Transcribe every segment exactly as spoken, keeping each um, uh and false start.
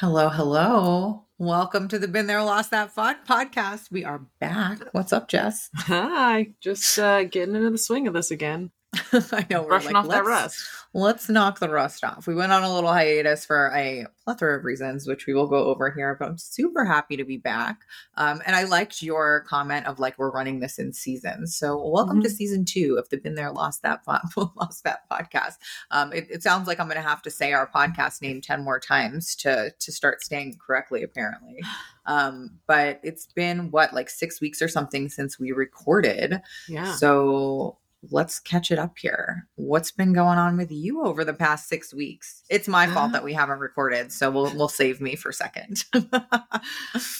Hello, hello. Welcome to the Been There, Lost That Podcast. We are back. What's up, Jess? Hi. Just uh, getting into the swing of this again. I know. We're Brushing like, off that rust. Let's knock the rust off. We went on a little hiatus for a plethora of reasons, which we will go over here, but I'm super happy to be back. Um, and I liked your comment of like, we're running this in seasons. So welcome mm-hmm. to season two of the Been There, Lost That, po- Lost That podcast. Um, it, it sounds like I'm going to have to say our podcast name ten more times to, to start staying correctly, apparently. Um, but it's been what, like six weeks or something since we recorded. Yeah. So let's catch it up here. What's been going on with you over the past six weeks? It's my fault that we haven't recorded, so we'll we'll save me for a second.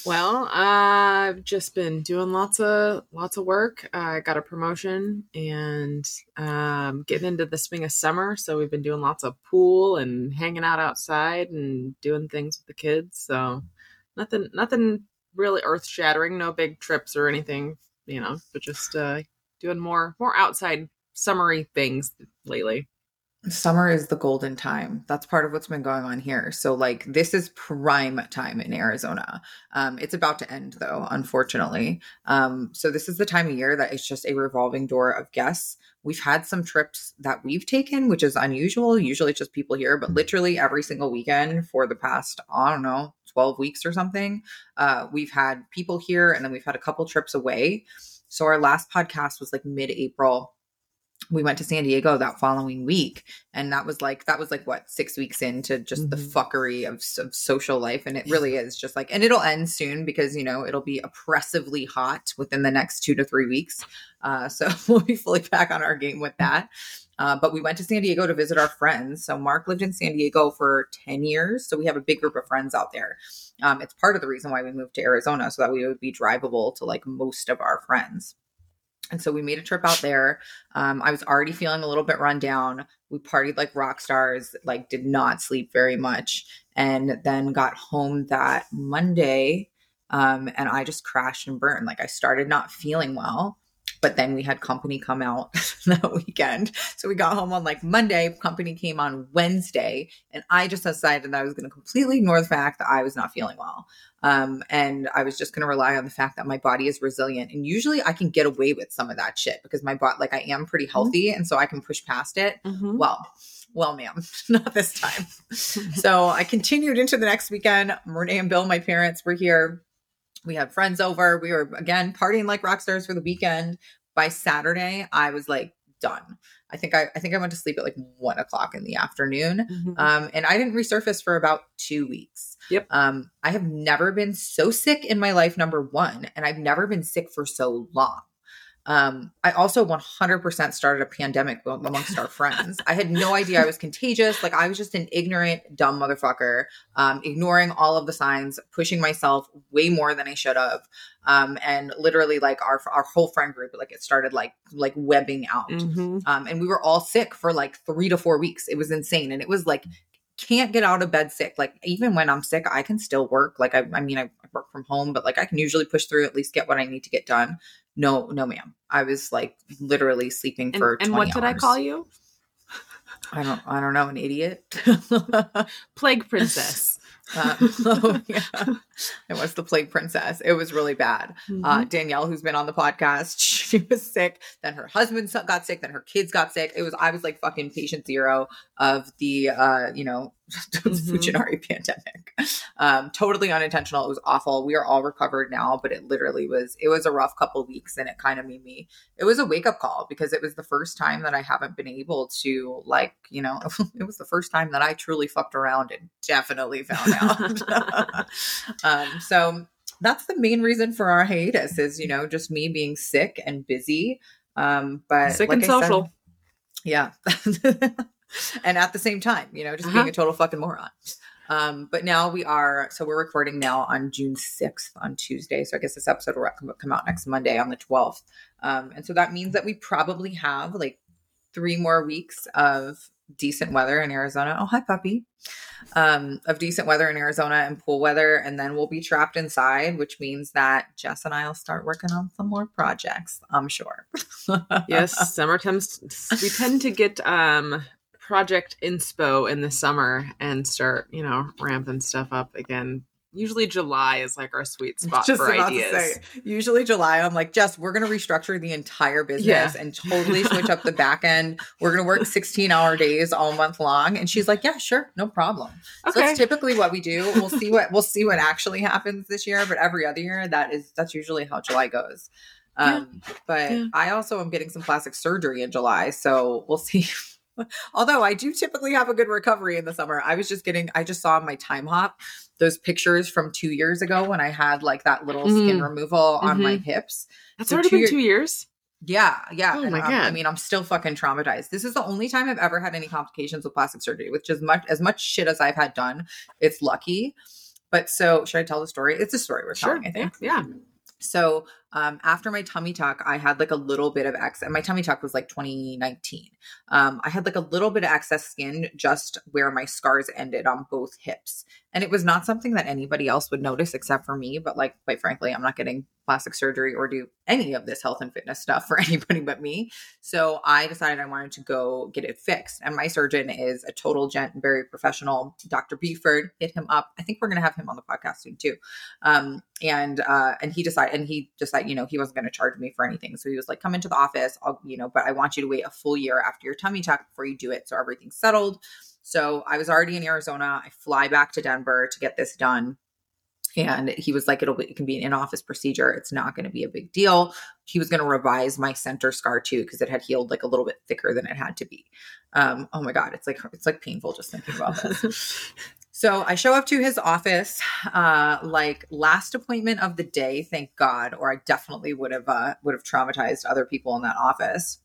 Well, I've just been doing lots of lots of work. I got a promotion and um, getting into the swing of summer, so we've been doing lots of pool and hanging out outside and doing things with the kids. So nothing, nothing really earth shattering. No big trips or anything, you know. But just. Uh, Doing more, more outside summery things lately. Summer is the golden time. That's part of what's been going on here. So like this is prime time in Arizona. Um, it's about to end though, unfortunately. Um, so this is the time of year that it's just a revolving door of guests. We've had some trips that we've taken, which is unusual. Usually it's just people here, but literally every single weekend for the past, I don't know, twelve weeks or something, uh, we've had people here and then we've had a couple trips away. So our last podcast was like mid-April. We went to San Diego that following week. And that was like, that was like what, six weeks into just mm-hmm. the fuckery of, of social life. And it really is just like, and it'll end soon because, you know, it'll be oppressively hot within the next two to three weeks. Uh, so we'll be fully back on our game with that. Uh, but we went to San Diego to visit our friends. So Mark lived in San Diego for ten years. So we have a big group of friends out there. Um, it's part of the reason why we moved to Arizona, so that we would be drivable to like most of our friends. And so we made a trip out there. Um, I was already feeling a little bit run down. We partied like rock stars, like did not sleep very much. And then got home that Monday um, and I just crashed and burned. Like I started not feeling well. But then we had company come out that weekend. So we got home on like Monday, company came on Wednesday, and I just decided that I was going to completely ignore the fact that I was not feeling well. Um, and I was just going to rely on the fact that my body is resilient. And usually I can get away with some of that shit because my body, like I am pretty healthy. And so I can push past it. Mm-hmm. Well, well, ma'am, not this time. So I continued into the next weekend. Renee and Bill, my parents, were here. We had friends over. We were, again, partying like rock stars for the weekend. By Saturday, I was like done. I think I, I think I went to sleep at like one o'clock in the afternoon. Mm-hmm. Um, and I didn't resurface for about two weeks. Yep. Um, I have never been so sick in my life, number one, and I've never been sick for so long. Um, I also one hundred percent started a pandemic amongst our friends. I had no idea I was contagious. Like I was just an ignorant, dumb motherfucker, um, ignoring all of the signs, pushing myself way more than I should have. Um, and literally like our, our whole friend group, like it started like, like webbing out. Mm-hmm. Um, and we were all sick for like three to four weeks. It was insane. And it was like, can't get out of bed sick. Like even when I'm sick, I can still work. Like, I, I mean, I work from home, but like I can usually push through, at least get what I need to get done. No, no, ma'am. I was like literally sleeping for and, and twenty And what hours. Did I call you? I don't, I don't know. An idiot. Plague princess. uh, oh, yeah. It was the plague princess. It was really bad. Mm-hmm. Uh, Danielle, who's been on the podcast, she was sick. Then her husband got sick. Then her kids got sick. It was, I was like fucking patient zero of the, uh, you know, mm-hmm. Fujinari pandemic. Um, totally unintentional. It was awful. We are all recovered now, but it literally was, it was a rough couple of weeks and it kind of made me, it was a wake up call because it was the first time that I haven't been able to like, you know, it was the first time that I truly fucked around and definitely found out. um, so that's the main reason for our hiatus is, you know, just me being sick and busy. Um, but sick like and I social. Said, yeah. And at the same time, you know, just uh-huh. being a total fucking moron. Um, but now we are, so we're recording now on June sixth on Tuesday. So I guess this episode will come out next Monday on the twelfth. Um, and so that means that we probably have like three more weeks of decent weather in Arizona. Oh, hi puppy. Um, of decent weather in Arizona and pool weather. And then we'll be trapped inside, which means that Jess and I will start working on some more projects, I'm sure. Yes. Summer temps, we tend to get, um, Project Inspo in the summer and start, you know, ramping stuff up again. Usually July is like our sweet spot Just for ideas. Say, usually July, I'm like, Jess, we're going to restructure the entire business yeah. and totally switch up the back end. We're going to work sixteen hour days all month long. And she's like, yeah, sure. No problem. Okay. So that's typically what we do. We'll see what, we'll see what actually happens this year, but every other year that is, that's usually how July goes. Um, yeah. but yeah. I also am getting some plastic surgery in July, so we'll see. Although I do typically have a good recovery in the summer. I was just getting, I just saw my time hop, those pictures from two years ago when I had like that little mm. skin removal mm-hmm. on my hips. That's so already two been year- two years. Yeah. Yeah. Oh my God. I mean, I'm still fucking traumatized. This is the only time I've ever had any complications with plastic surgery, which is much, as much shit as I've had done. It's lucky. But so should I tell the story? It's a story we're telling, sure. I think. Yeah. yeah. So um, after my tummy tuck, I had like a little bit of excess. My tummy tuck was like twenty nineteen. Um, I had like a little bit of excess skin just where my scars ended on both hips. And it was not something that anybody else would notice except for me. But like, quite frankly, I'm not getting plastic surgery or do any of this health and fitness stuff for anybody but me. So I decided I wanted to go get it fixed. And my surgeon is a total gent and very professional, Doctor Buford. Hit him up. I think we're going to have him on the podcast soon too. Um, and, uh, and he decided, and he decided, you know, he wasn't going to charge me for anything. So he was like, come into the office, I'll, you know, but I want you to wait a full year after your tummy tuck before you do it. So everything's settled. So I was already in Arizona. I fly back to Denver to get this done. And he was like, it'll be, it can be an in-office procedure. It's not going to be a big deal. He was going to revise my center scar too, because it had healed like a little bit thicker than it had to be. Um, oh my God. It's like, it's like painful just thinking about this. So I show up to his office, uh, like last appointment of the day, thank God, or I definitely would have, uh, would have traumatized other people in that office.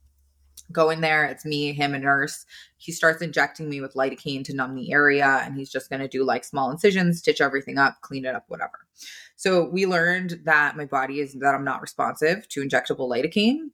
Go in there. It's me, him, a nurse. He starts injecting me with lidocaine to numb the area. And he's just going to do like small incisions, stitch everything up, clean it up, whatever. So we learned that my body is that I'm not responsive to injectable lidocaine.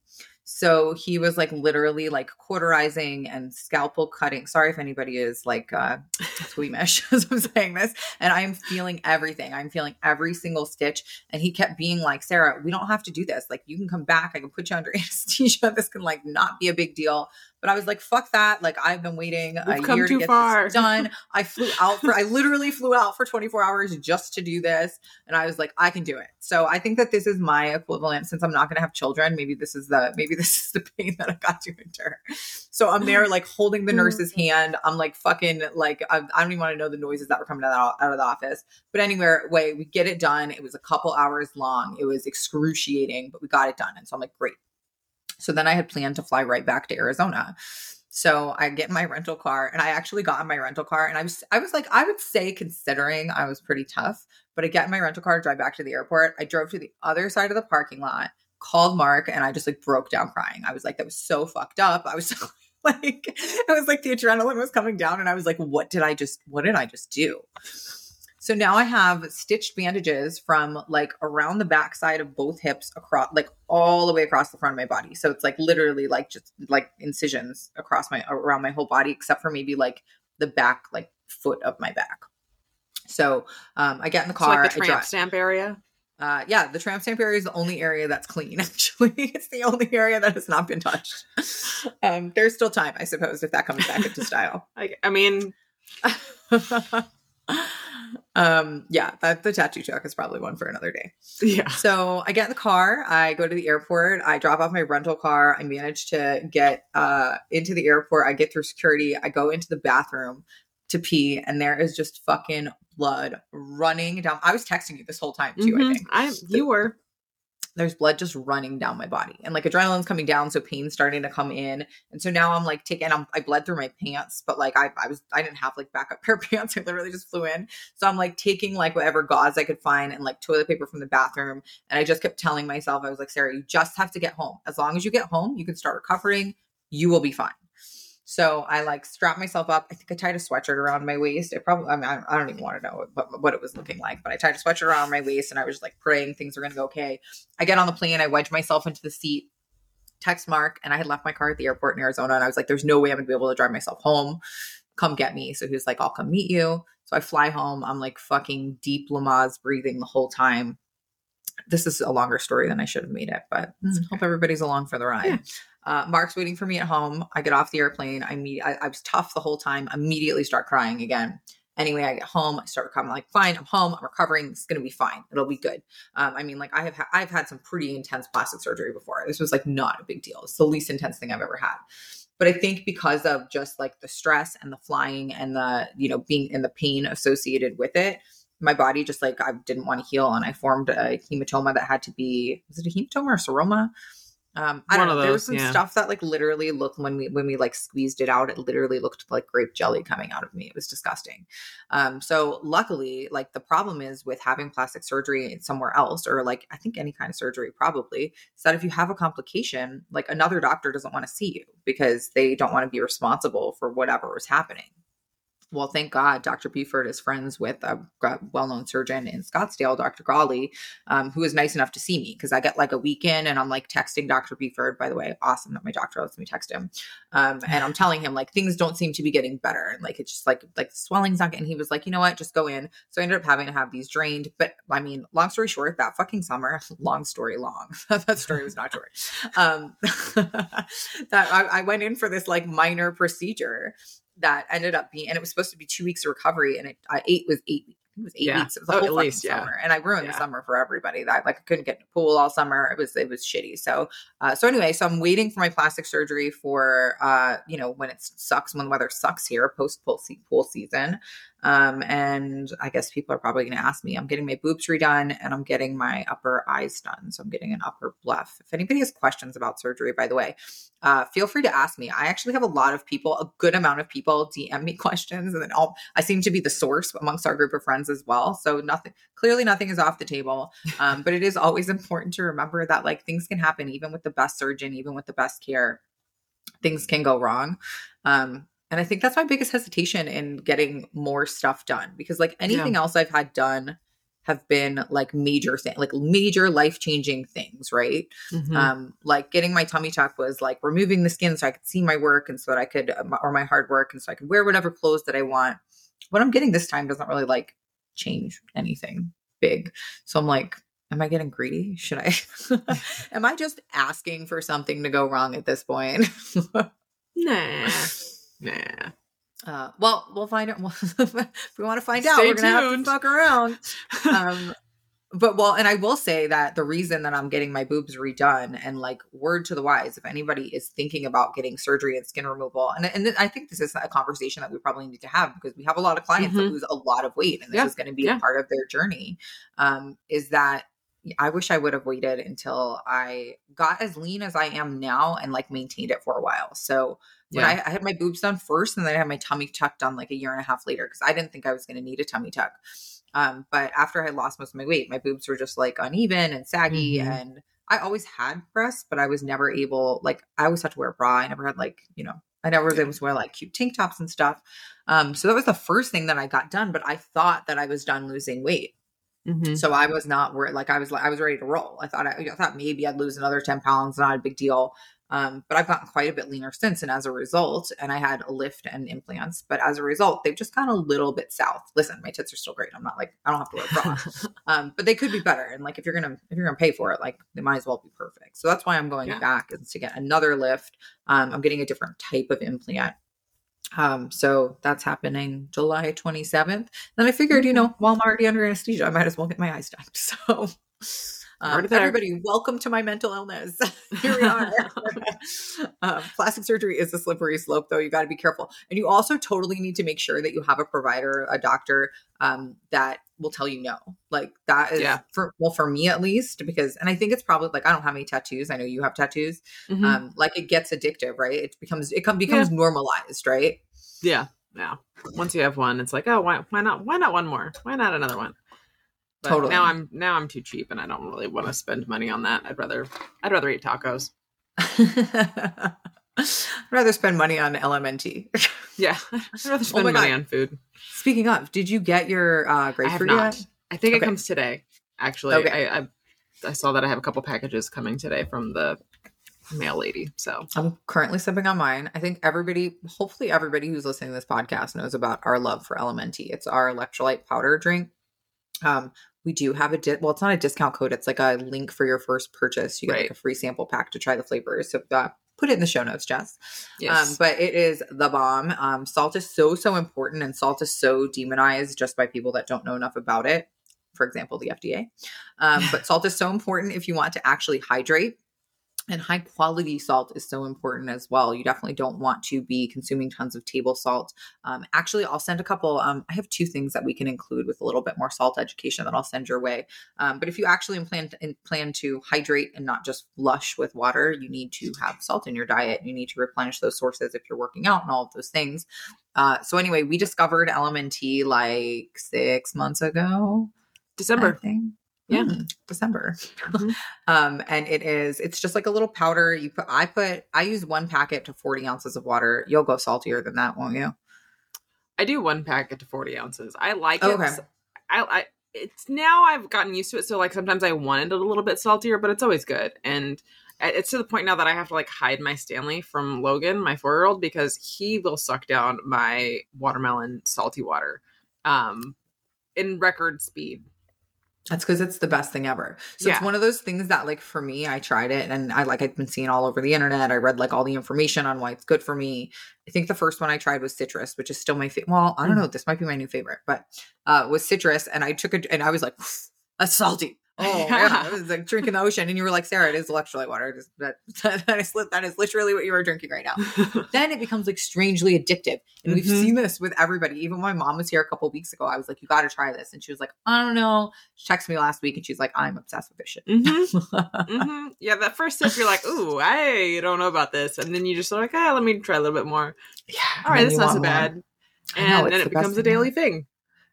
So he was like literally like cauterizing and scalpel cutting. Sorry if anybody is like uh, squeamish as I'm saying this. And I'm feeling everything. I'm feeling every single stitch. And he kept being like, Sarah, we don't have to do this. Like you can come back. I can put you under anesthesia. This can like not be a big deal. But I was like, fuck that. Like I've been waiting We've a year to get far. This done. I flew out for, I literally flew out for twenty-four hours just to do this. And I was like, I can do it. So I think that this is my equivalent since I'm not going to have children. Maybe this is the, maybe this is the pain that I got to endure. So I'm there like holding the nurse's hand. I'm like fucking like, I, I don't even want to know the noises that were coming out of the office. But anyway, wait, we get it done. It was a couple hours long. It was excruciating, but we got it done. And so I'm like, great. So then I had planned to fly right back to Arizona. So I get in my rental car and I actually got in my rental car and I was, I was like, I would say considering I was pretty tough, but I get in my rental car, drive back to the airport. I drove to the other side of the parking lot, called Mark, and I just like broke down crying. I was like, that was so fucked up. I was so like, I was like, the adrenaline was coming down and I was like, what did I just, what did I just do? So now I have stitched bandages from like around the backside of both hips across, like all the way across the front of my body. So it's like literally like just like incisions across my, around my whole body, except for maybe like the back, like foot of my back. So um, I get in the car. So like the tramp stamp area? Uh, yeah, the tramp stamp area is the only area that's clean, actually. It's the only area that has not been touched. Um, there's still time, I suppose, if that comes back into style. I, I mean... Um, yeah, that, the tattoo talk is probably one for another day. Yeah. So I get in the car, I go to the airport, I drop off my rental car. I manage to get, uh, into the airport. I get through security. I go into the bathroom to pee and there is just fucking blood running down. I was texting you this whole time too. Mm-hmm. I think I, you were. There's blood just running down my body and like adrenaline's coming down. So pain's starting to come in. And so now I'm like taking, I'm, I bled through my pants, but like I, I was, I didn't have like backup pair of pants. I literally just flew in. So I'm like taking like whatever gauze I could find and like toilet paper from the bathroom. And I just kept telling myself, I was like, Sarah, you just have to get home. As long as you get home, you can start recovering. You will be fine. So I like strapped myself up. I think I tied a sweatshirt around my waist. It probably, I mean, I don't even want to know what, what it was looking like, but I tied a sweatshirt around my waist and I was just like praying things were going to go okay. I get on the plane. I wedge myself into the seat, text Mark, and I had left my car at the airport in Arizona. And I was like, there's no way I'm going to be able to drive myself home. Come get me. So he was like, I'll come meet you. So I fly home. I'm like fucking deep Lamaze breathing the whole time. This is a longer story than I should have made it, but okay. Hope everybody's along for the ride. Yeah. Uh, Mark's waiting for me at home. I get off the airplane. I mean, I, I was tough the whole time. Immediately start crying again. Anyway, I get home. I start recovering. I'm like, fine, I'm home. I'm recovering. It's going to be fine. It'll be good. Um, I mean, like I have, ha- I've had some pretty intense plastic surgery before. This was like not a big deal. It's the least intense thing I've ever had. But I think because of just like the stress and the flying and the, you know, being in the pain associated with it, my body just like, I didn't want to heal. And I formed a hematoma that had to be, was it a hematoma or seroma? Um, I One don't know. Those, there was some yeah. stuff that like literally looked when we, when we like squeezed it out, it literally looked like grape jelly coming out of me. It was disgusting. Um, so luckily, like the problem is with having plastic surgery somewhere else, or like, I think any kind of surgery probably, is that if you have a complication, like another doctor doesn't want to see you because they don't want to be responsible for whatever was happening. Well, thank God, Doctor Buford is friends with a well-known surgeon in Scottsdale, Doctor Gawley, um, who is nice enough to see me because I get like a week in and I'm like texting Doctor Buford, by the way, awesome that my doctor lets me text him. Um, and I'm telling him like things don't seem to be getting better. And like, it's just like, like the swelling's not getting, he was like, you know what, just go in. So I ended up having to have these drained. But I mean, long story short, that fucking summer, long story long, that story was not short. Um, that I, I went in for this like minor procedure that ended up being, and it was supposed to be two weeks of recovery, and it uh, eight was eight weeks. It was eight yeah. weeks. It was a whole oh, at fucking least, yeah. summer, and I ruined yeah. the summer for everybody. That like I couldn't get in the pool all summer. It was it was shitty. So uh, so anyway, so I'm waiting for my plastic surgery for uh, you know when it sucks, when the weather sucks here, post pool pool season. Um, and I guess people are probably going to ask me. I'm getting my boobs redone, and I'm getting my upper eyes done. So I'm getting an upper bluff. If anybody has questions about surgery, by the way, Uh, feel free to ask me. I actually have a lot of people, a good amount of people D M me questions, and then I'll, I seem to be the source amongst our group of friends as well. So nothing, clearly nothing is off the table. Um, but it is always important to remember that like things can happen even with the best surgeon, even with the best care, things can go wrong. Um, and I think that's my biggest hesitation in getting more stuff done because like anything yeah. else I've had done have been like major thing, like major life-changing things, right? Mm-hmm. Um, like getting my tummy tuck was like removing the skin so I could see my work and so that I could, or my hard work, and so I could wear whatever clothes that I want. What I'm getting this time doesn't really like change anything big. So I'm like, am I getting greedy? Should I, am I just asking for something to go wrong at this point? nah, nah. Uh, well, we'll find out. If we want to find out, Stay we're going to have to fuck around. Um, but well, and I will say that the reason that I'm getting my boobs redone, and like word to the wise, if anybody is thinking about getting surgery and skin removal, and, and I think this is a conversation that we probably need to have because we have a lot of clients mm-hmm. that lose a lot of weight, and this yeah. is going to be yeah. a part of their journey, um, is that I wish I would have waited until I got as lean as I am now and like maintained it for a while. So when yeah. I, I had my boobs done first, and then I had my tummy tuck done like a year and a half later because I didn't think I was going to need a tummy tuck. Um, but after I had lost most of my weight, my boobs were just like uneven and saggy. Mm-hmm. And I always had breasts, but I was never able, like I always had to wear a bra. I never had like, you know, I never was able to wear like cute tank tops and stuff. Um, so that was the first thing that I got done, but I thought that I was done losing weight. Mm-hmm. So I was not worried. Like I was, like I was ready to roll. I thought, I, I thought maybe I'd lose another ten pounds. Not a big deal. Um, but I've gotten quite a bit leaner since. And as a result, and I had a lift and implants, but as a result, they've just gone a little bit south. Listen, my tits are still great. I'm not like, I don't have to wear a bra, um, but they could be better. And like, if you're going to, if you're going to pay for it, like they might as well be perfect. So that's why I'm going yeah. back is to get another lift. Um, I'm getting a different type of implant. Um, so that's happening July twenty-seventh. Then I figured, you know, while I'm already under anesthesia, I might as well get my eyes done. So um, everybody, welcome to my mental illness. Here we are. uh, plastic surgery is a slippery slope, though. You got to be careful. And you also totally need to make sure that you have a provider, a doctor um, that will tell you no. Like that is, yeah. for, well, for me at least, because, and I think it's probably like, I don't have any tattoos. I know you have tattoos. Mm-hmm. Um, like it gets addictive, right? It becomes, it com- becomes yeah. normalized, right? Yeah. Yeah. Once you have one, it's like, oh, why, why not? Why not one more? Why not another one? But totally. Now I'm, now I'm too cheap and I don't really want to spend money on that. I'd rather, I'd rather eat tacos. I'd rather spend money on L M N T. Yeah. I'd rather spend oh money God. on food. Speaking of, did you get your uh, grapefruit I have not. yet? I think okay. it comes today, actually. Okay. I, I I saw that I have a couple packages coming today from the mail lady. So I'm currently sipping on mine. I think everybody, hopefully everybody who's listening to this podcast knows about our love for L M N T. It's our electrolyte powder drink. Um, we do have a, di- well, it's not a discount code. It's like a link for your first purchase. You get right. like a free sample pack to try the flavors. So uh, put it in the show notes, Jess. Yes. Um, but it is the bomb. Um, salt is so, so important, and salt is so demonized just by people that don't know enough about it. For example, the F D A. Um, but salt is so important if you want to actually hydrate. And high quality salt is so important as well. You definitely don't want to be consuming tons of table salt. Um, actually, I'll send a couple. Um, I have two things that we can include with a little bit more salt education that I'll send your way. Um, but if you actually plan to, plan to hydrate and not just flush with water, you need to have salt in your diet. You need to replenish those sources if you're working out and all of those things. Uh, so anyway, we discovered L M N T like six months ago. December. Yeah. Mm-hmm. December. Mm-hmm. Um, and it is, it's just like a little powder. You put, I put, I use one packet to forty ounces of water. You'll go saltier than that, won't you? I do one packet to forty ounces. I like it. Okay. I, I, it's now I've gotten used to it. So like sometimes I wanted it a little bit saltier, but it's always good. And it's to the point now that I have to like hide my Stanley from Logan, my four-year-old, because he will suck down my watermelon salty water, um, in record speed. That's because it's the best thing ever. So yeah. It's one of those things that, like, for me, I tried it and I like I've been seeing all over the internet. I read like all the information on why it's good for me. I think the first one I tried was citrus, which is still my favorite. Well, I don't know. This might be my new favorite, but uh, was citrus. And I took it and I was like, that's salty. Oh, yeah. It was like drinking the ocean. And you were like, Sarah, it is electrolyte water. It is, that, that, is, that is literally what you are drinking right now. Then it becomes like strangely addictive. And mm-hmm. We've seen this with everybody. Even when my mom was here a couple of weeks ago, I was like, you got to try this. And she was like, I don't know. She texted me last week and she's like, I'm obsessed with this shit. Mm-hmm. mm-hmm. Yeah, that first sip, you're like, ooh, I don't know about this. And then you just like, ah, let me try a little bit more. Yeah. All right, that's not so bad. And then it becomes a daily thing.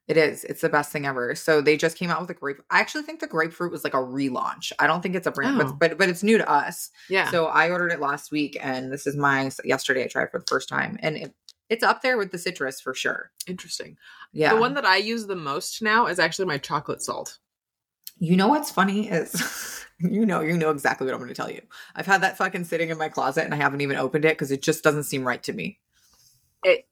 It is. It's the best thing ever. So they just came out with a grape. I actually think the grapefruit was like a relaunch. I don't think it's a brand, oh. but, but but it's new to us. Yeah. So I ordered it last week, and this is my yesterday. I tried for the first time, and it, it's up there with the citrus for sure. Interesting. Yeah. The one that I use the most now is actually my chocolate salt. You know what's funny is, you know, you know exactly what I'm going to tell you. I've had that fucking sitting in my closet, and I haven't even opened it because it just doesn't seem right to me. It.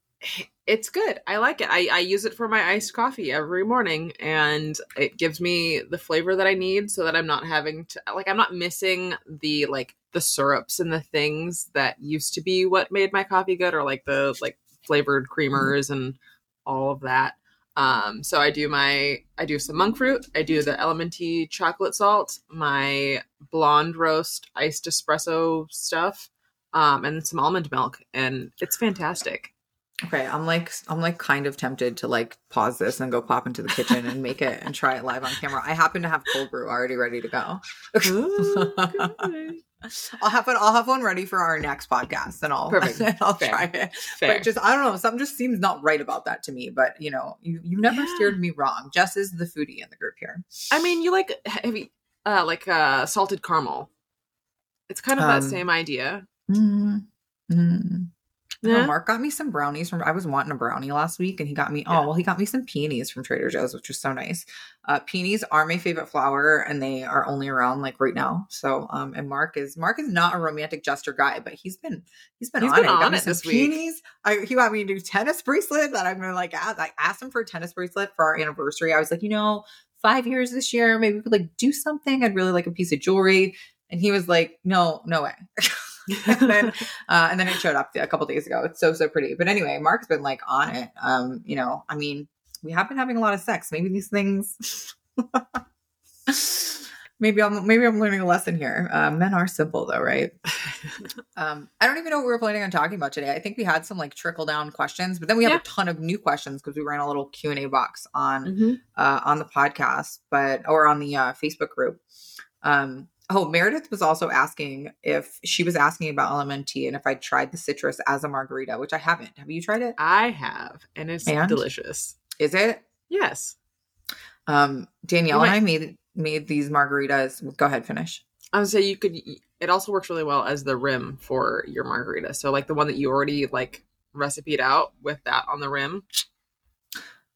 It's good. I like it. I, I use it for my iced coffee every morning, and it gives me the flavor that I need so that I'm not having to, like, I'm not missing the, like, the syrups and the things that used to be what made my coffee good, or like the, like, flavored creamers and all of that. Um, so I do my, I do some monk fruit. I do the L M N T chocolate salt, my blonde roast iced espresso stuff, um, and some almond milk, and it's fantastic. Okay, I'm like I'm like kind of tempted to like pause this and go pop into the kitchen and make it and try it live on camera. I happen to have cold brew already ready to go. Ooh, okay. I'll have one. I'll have one ready for our next podcast, and I'll and I'll Fair. try it. Fair. But just I don't know. Something just seems not right about that to me. But you know, you you never yeah. steered me wrong. Jess is the foodie in the group here. I mean, you like heavy, uh, like uh, salted caramel. It's kind of um, that same idea. Mm, mm. Yeah. Oh, Mark got me some brownies from, I was wanting a brownie last week, and he got me, oh, yeah. well, he got me some peonies from Trader Joe's, which was so nice. Uh, peonies are my favorite flower, and they are only around like right now. So, um, and Mark is, Mark is not a romantic jester guy, but he's been, he's been he's on been it. He got on me it some this peonies. Week. I, he got me a new tennis bracelet that I'm going to like ask. I asked him for a tennis bracelet for our anniversary. I was like, you know, five years this year, maybe we could like do something. I'd really like a piece of jewelry. And he was like, no, no way. and then uh, and then it showed up a couple days ago. It's so, so pretty. But anyway, Mark's been like on it. Um, you know, I mean, we have been having a lot of sex. Maybe these things, maybe I'm, maybe I'm learning a lesson here. Um, men are simple though, right? um, I don't even know what we were planning on talking about today. I think we had some like trickle down questions, but then we have yeah. a ton of new questions because we ran a little Q and A box on, mm-hmm. uh, on the podcast, but, or on the uh, Facebook group. Um, Oh, Meredith was also asking if she was asking about L M N T and if I tried the citrus as a margarita, which I haven't. Have you tried it? I have, and it's and? delicious. Is it? Yes. Um, Danielle might- and I made made these margaritas. Go ahead, finish. I would say you could. It also works really well as the rim for your margarita. So, like the one that you already like recipe'd out with that on the rim.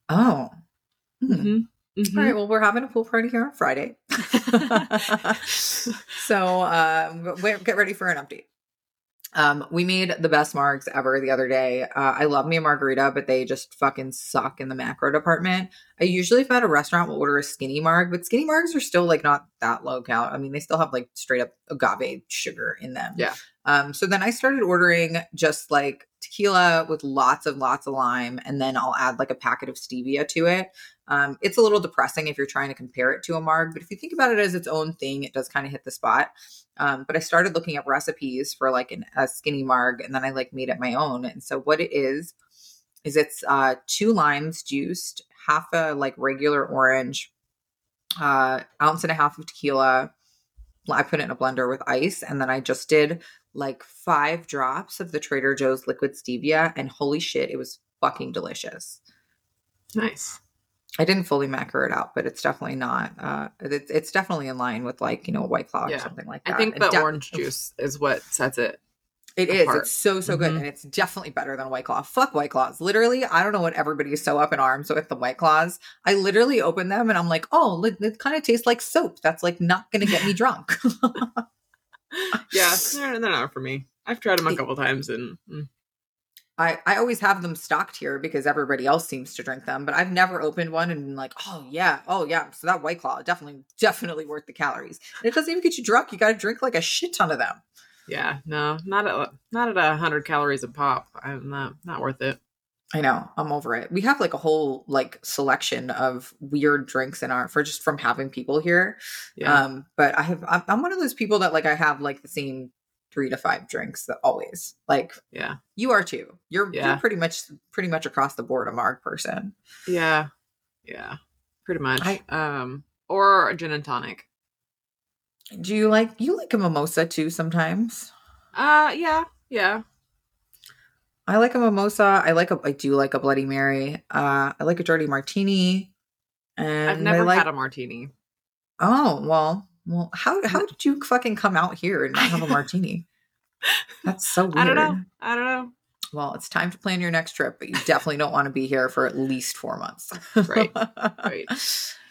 Oh. Mm-hmm. Mm-hmm. All right. Well, we're having a pool party here on Friday. so um, get ready for an update. Um, we made the best margs ever the other day. Uh, I love me a margarita, but they just fucking suck in the macro department. I usually, if I'm at a restaurant, will order a skinny marg, but skinny margs are still like not that low cal. I mean, they still have like straight up agave sugar in them. Yeah. Um, so then I started ordering just like tequila with lots and lots of lime, and then I'll add like a packet of stevia to it. Um, it's a little depressing if you're trying to compare it to a marg, but if you think about it as its own thing, it does kind of hit the spot. Um, but I started looking up recipes for like an, a skinny marg, and then I like made it my own. And so what it is, is it's uh, two limes juiced, half a like regular orange, uh, ounce and a half of tequila. I put it in a blender with ice, and then I just did like five drops of the Trader Joe's liquid stevia, and holy shit, it was fucking delicious. Nice. I didn't fully macro it out, but it's definitely not. Uh, it, it's definitely in line with like, you know, White Claw yeah. or something like that. I think the de- orange juice is what sets it. It apart. Is. It's so, so good. Mm-hmm. And it's definitely better than White Claw. Fuck White Claws. Literally, I don't know what everybody's so up in arms with the White Claws. I literally open them and I'm like, oh, it, it kind of tastes like soap. That's like not going to get me drunk. Yeah, they're, they're not for me. I've tried them a couple times and... Mm. I, I always have them stocked here because everybody else seems to drink them, but I've never opened one and been like, oh yeah, oh yeah. So that White Claw, definitely, definitely worth the calories. And it doesn't even get you drunk. You got to drink like a shit ton of them. Yeah, no, not at, not at a hundred calories a pop. I'm not, not worth it. I know. I'm over it. We have like a whole like selection of weird drinks in our, for just from having people here. Yeah. Um, but I have, I'm, I'm one of those people that like, I have like the same three to five drinks that always like, yeah, you are too. You're, yeah. you're pretty much, pretty much across the board a marg person. Yeah. Yeah. Pretty much. I, um, or a gin and tonic. Do you like, you like a mimosa too sometimes? Uh, yeah. Yeah. I like a mimosa. I like a, I do like a Bloody Mary. Uh, I like a dirty martini. And I've never like, had a martini. Oh, well. Well, how how did you fucking come out here and not have a martini? That's so weird. I don't know. I don't know. Well, it's time to plan your next trip, but you definitely don't want to be here for at least four months. Right. Right.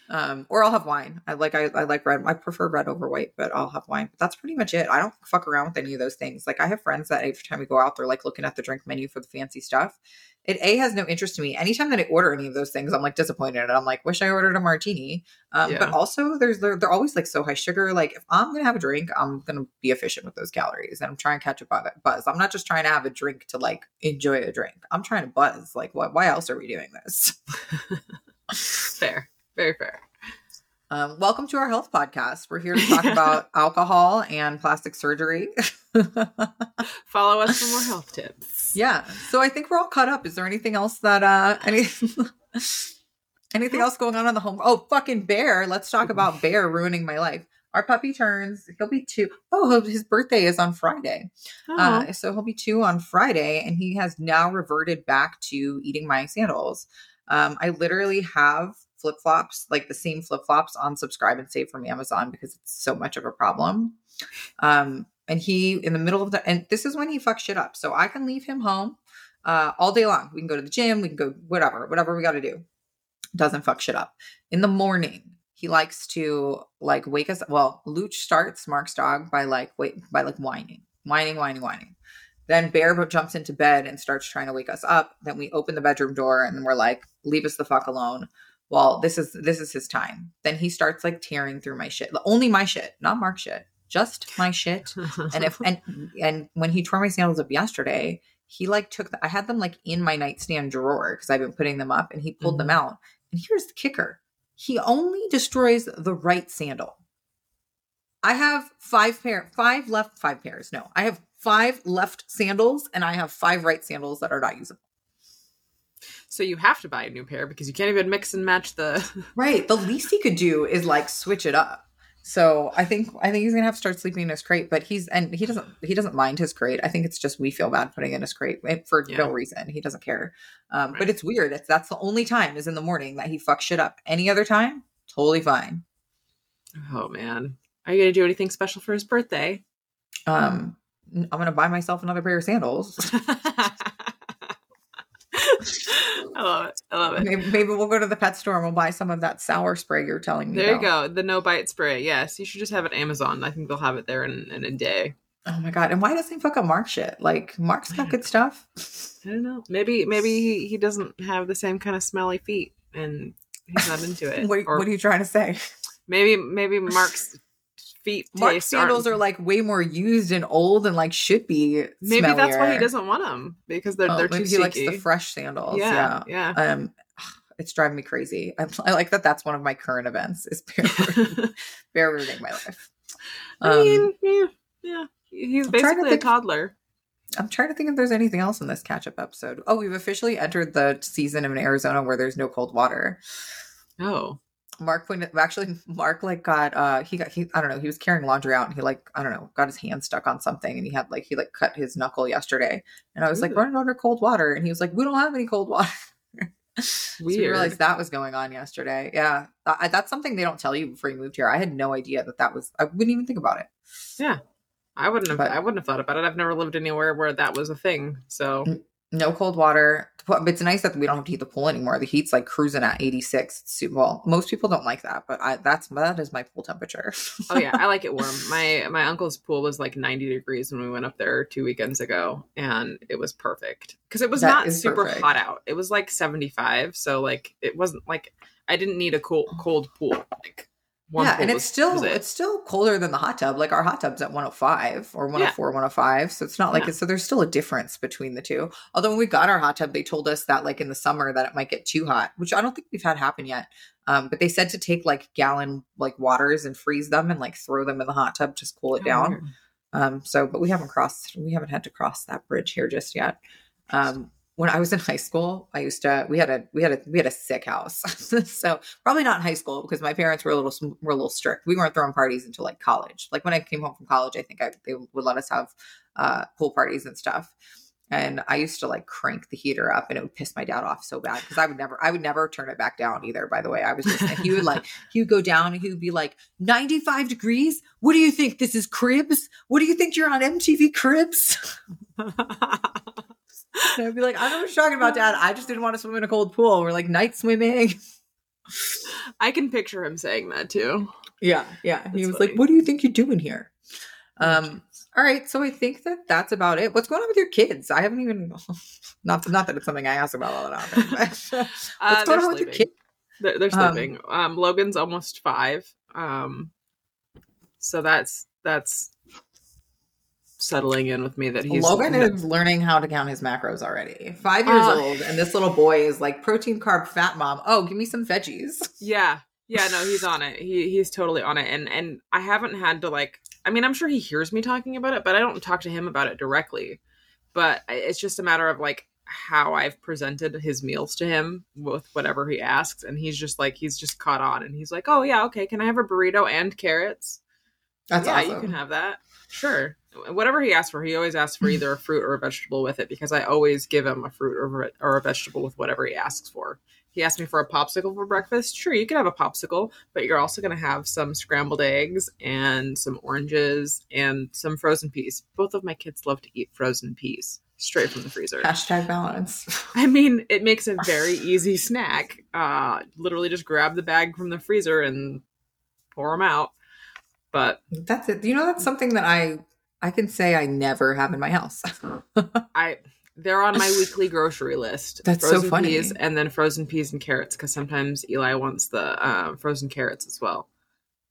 Um, or I'll have wine. I like I, I like red. I prefer red over white, but I'll have wine. But that's pretty much it. I don't fuck around with any of those things. Like I have friends that every time we go out, they're like looking at the drink menu for the fancy stuff. It A has no interest to me. Anytime that I order any of those things, I'm like disappointed. And I'm like, wish I ordered a martini. Um, yeah. But also there's, they're, they're always like so high sugar. Like if I'm going to have a drink, I'm going to be efficient with those calories and I'm trying to catch a buzz. I'm not just trying to have a drink to like enjoy a drink. I'm trying to buzz. Like what, why else are we doing this? Fair. Very fair. Um, welcome to our health podcast. We're here to talk about alcohol and plastic surgery. Follow us for more health tips. Yeah. So I think we're all caught up. Is there anything else that, uh, any, anything else going on in the home? Oh, fucking Bear. Let's talk about Bear ruining my life. Our puppy turns, he'll be two. Oh, his birthday is on Friday. Oh. Uh, so he'll be two on Friday, and he has now reverted back to eating my sandals. Um, I literally have flip-flops, like the same flip-flops on Subscribe and Save from Amazon because it's so much of a problem. Um, and he, in the middle of the, and this is when he fucks shit up. So I can leave him home uh, all day long. We can go to the gym. We can go whatever, whatever we got to do. Doesn't fuck shit up. In the morning, he likes to like wake us. Well, Luch starts Mark's dog by like, wait, by like whining, whining, whining, whining. Then Bear jumps into bed and starts trying to wake us up. Then we open the bedroom door and we're like, leave us the fuck alone. Well, this is this is his time. Then he starts like tearing through my shit. Only my shit, not Mark's shit. Just my shit. And if and and when he tore my sandals up yesterday, he like took the, I had them like in my nightstand drawer because I've been putting them up, and he pulled mm-hmm. them out. And here's the kicker: he only destroys the right sandal. I have five pair, five left, five pairs. No, I have five left sandals, and I have five right sandals that are not usable. So you have to buy a new pair because you can't even mix and match the right. The least he could do is like switch it up. So I think I think he's gonna have to start sleeping in his crate. But he's and he doesn't he doesn't mind his crate. I think it's just we feel bad putting in his crate for yeah. no reason. He doesn't care. Um, right. But it's weird. It's that's the only time is in the morning that he fucks shit up. Any other time, totally fine. Oh man, are you gonna do anything special for his birthday? Um, I'm gonna buy myself another pair of sandals. I love it. I love it. Maybe, maybe we'll go to the pet store and we'll buy some of that sour spray you're telling me. There about. You go. The no bite spray. Yes. You should just have it Amazon. I think they'll have it there in, in a day. Oh my God. And why doesn't he fuck up Mark shit? Like, Mark's got good stuff. I don't know. Maybe maybe he, he doesn't have the same kind of smelly feet and he's not into it. what, or what are you trying to say? Maybe maybe Mark's feet Mark's sandals are like way more used and old and like should be maybe smellier. That's why he doesn't want them, because they're, oh, they're maybe too he likes the fresh sandals. Yeah. Yeah. yeah. Um, it's driving me crazy. I, I like that. That's one of my current events is bear rooting, bear rooting my life. Um, I mean, yeah. yeah. He's basically a toddler. I'm trying to think if there's anything else in this catch-up episode. Oh, we've officially entered the season in Arizona where there's no cold water. Oh. Mark pointed, actually, Mark, like, got, uh, he got, he, I don't know, he was carrying laundry out and he, like, I don't know, got his hand stuck on something and he had, like, he, like, cut his knuckle yesterday. And I was, Ooh. like, running under cold water. And he was like, we don't have any cold water. Weird. So we realized that was going on yesterday. Yeah. I, that's something they don't tell you before you moved here. I had no idea that that was, I wouldn't even think about it. Yeah. I wouldn't have. But, I wouldn't have thought about it. I've never lived anywhere where that was a thing. So no cold water. It's nice that we don't have to heat the pool anymore. The heat's like cruising at eighty-six. It's super, well, most people don't like that, but I, that's that is my pool temperature. Oh yeah, I like it warm. My my uncle's pool was like ninety degrees when we went up there two weekends ago, and it was perfect because it was that not super perfect. Hot out. It was like seventy-five, so like it wasn't like I didn't need a cold cold pool. Like, One yeah, and it's was, still was it. it's still colder than the hot tub. Like, our hot tub's at one oh five or one oh four, yeah. one oh five. So it's not like yeah. it's, so there's still a difference between the two. Although when we got our hot tub, they told us that like in the summer that it might get too hot, which I don't think we've had happen yet. Um, but they said to take like gallon like waters and freeze them and like throw them in the hot tub to cool it oh, down. Weird. Um, so, but we haven't crossed, we haven't had to cross that bridge here just yet. Um, When I was in high school, I used to, we had a, we had a, we had a sick house. So probably not in high school because my parents were a little, were a little strict. We weren't throwing parties until like college. Like when I came home from college, I think I, they would let us have uh, pool parties and stuff. And I used to like crank the heater up and it would piss my dad off so bad because I would never, I would never turn it back down either, by the way. I was just, he would like, he would go down and he would be like, ninety-five degrees? What do you think? This is Cribs? What do you think? You're on M T V Cribs? And I'd be like, I don't know what you're talking about, Dad. I just didn't want to swim in a cold pool. We're like night swimming. I can picture him saying that too. Yeah. Yeah. That's he was funny. Like, what do you think you're doing here? Um, all right. So I think that that's about it. What's going on with your kids? I haven't even, not, not that it's something I ask about all the time. What's uh, going on sleeping. with your kids? They're, they're sleeping. Um, um, Logan's almost five. Um, so that's, that's. settling in with me that he's Logan is that, learning how to count his macros already. Five years uh, old, and this little boy is like protein, carb, fat, mom. Oh, give me some veggies. Yeah, yeah. No, he's on it. He he's totally on it. And and I haven't had to like. I mean, I'm sure he hears me talking about it, but I don't talk to him about it directly. But it's just a matter of like how I've presented his meals to him with whatever he asks, and he's just like he's just caught on, and he's like, oh yeah, okay, can I have a burrito and carrots? That's yeah, awesome. You can have that. Sure. Whatever he asks for, he always asks for either a fruit or a vegetable with it because I always give him a fruit or, or a vegetable with whatever he asks for. He asked me for a popsicle for breakfast. Sure, you can have a popsicle, but you're also going to have some scrambled eggs and some oranges and some frozen peas. Both of my kids love to eat frozen peas straight from the freezer. Hashtag balance. I mean, it makes a very easy snack. Uh, literally just grab the bag from the freezer and pour them out. But that's it. You know, that's something that I... I can say I never have in my house. I they're on my weekly grocery list. That's so funny. Peas and then frozen peas and carrots because sometimes Eli wants the uh, frozen carrots as well.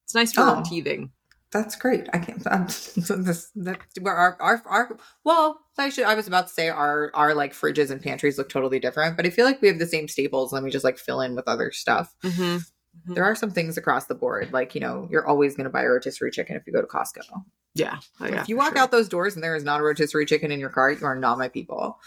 It's nice for oh, teething. That's great. I can't. I'm, this, that, our, our, our, well, I should. I was about to say our our like fridges and pantries look totally different, but I feel like we have the same staples, and we just like fill in with other stuff. Mm-hmm. Mm-hmm. There are some things across the board, like you know, you're always going to buy a rotisserie chicken if you go to Costco. Yeah. Oh, yeah, if you walk sure. out those doors and there is not a rotisserie chicken in your cart, you are not my people.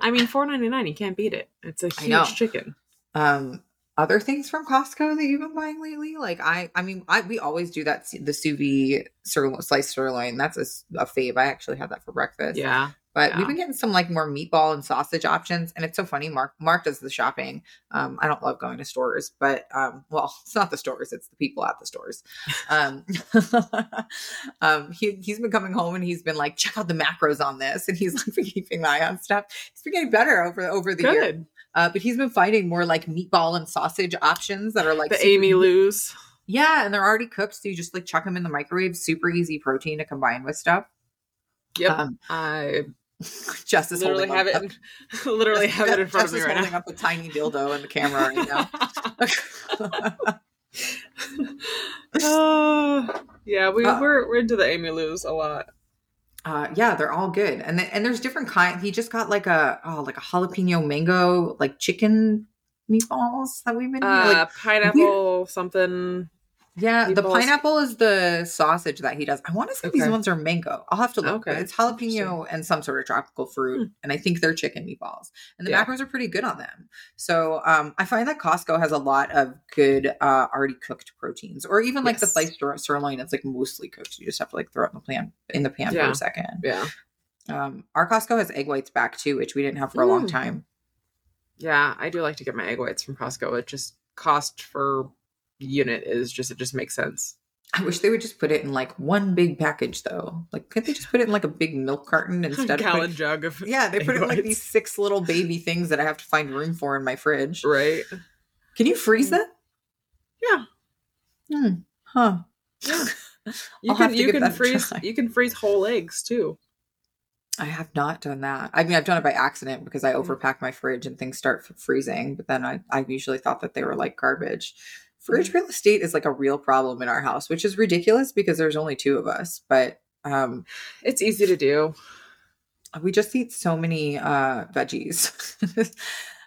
I mean, four ninety-nine, you can't beat it. It's a huge chicken. Um, other things from Costco that you've been buying lately, like I, I mean, I we always do that the sous vide sirlo- sliced sirloin. That's a, a fave. I actually had that for breakfast. Yeah. But yeah. we've been getting some like more meatball and sausage options. And it's so funny. Mark Mark does the shopping. Um, I don't love going to stores, but um, well, it's not the stores. It's the people at the stores. Um, um, he, he's been coming home and he's been like, check out the macros on this. And he's like been keeping an eye on stuff. He's been getting better over, over the Good. year. Uh, but he's been finding more like meatball and sausage options that are like. The super- Amy Lou's. Yeah. And they're already cooked. So you just like chuck them in the microwave. Super easy protein to combine with stuff. Yep. Um, I Jess is literally have it, up. literally Jess, have it in front Jess of me right now. Jess is holding up a tiny dildo in the camera right now. uh, yeah, we uh, we're, we're into the Amy Lou's a lot. Uh, yeah, they're all good, and the, and there's different kind. He just got like a oh, like a jalapeno mango like chicken meatballs that we've been uh, like, pineapple weird. something. Yeah, meatballs. The pineapple is the sausage that he does. I want to say okay. these ones are mango. I'll have to look. Okay. It's jalapeno and some sort of tropical fruit, hmm. and I think they're chicken meatballs. And the yeah. macros are pretty good on them. So um, I find that Costco has a lot of good uh, already cooked proteins, or even like yes. the sliced sirloin. It's like mostly cooked. You just have to like throw it in the pan in the pan yeah. for a second. Yeah. Um, our Costco has egg whites back too, which we didn't have for mm. a long time. Yeah, I do like to get my egg whites from Costco. It just cost for. Unit is just it just makes sense. I wish they would just put it in like one big package though. Like, can't they just put it in like a big milk carton instead of a gallon jug of yeah they put it in like these six little baby things that I have to find room for in my fridge. Right. Can you freeze that? Yeah. Hmm. Huh. Yeah. You can you can freeze you can freeze whole eggs too. I have not done that. I mean, I've done it by accident because I overpack my fridge and things start freezing, but then I I usually thought that they were like garbage. Fridge real estate is like a real problem in our house, which is ridiculous because there's only two of us, but um, it's easy to do. We just eat so many uh, veggies.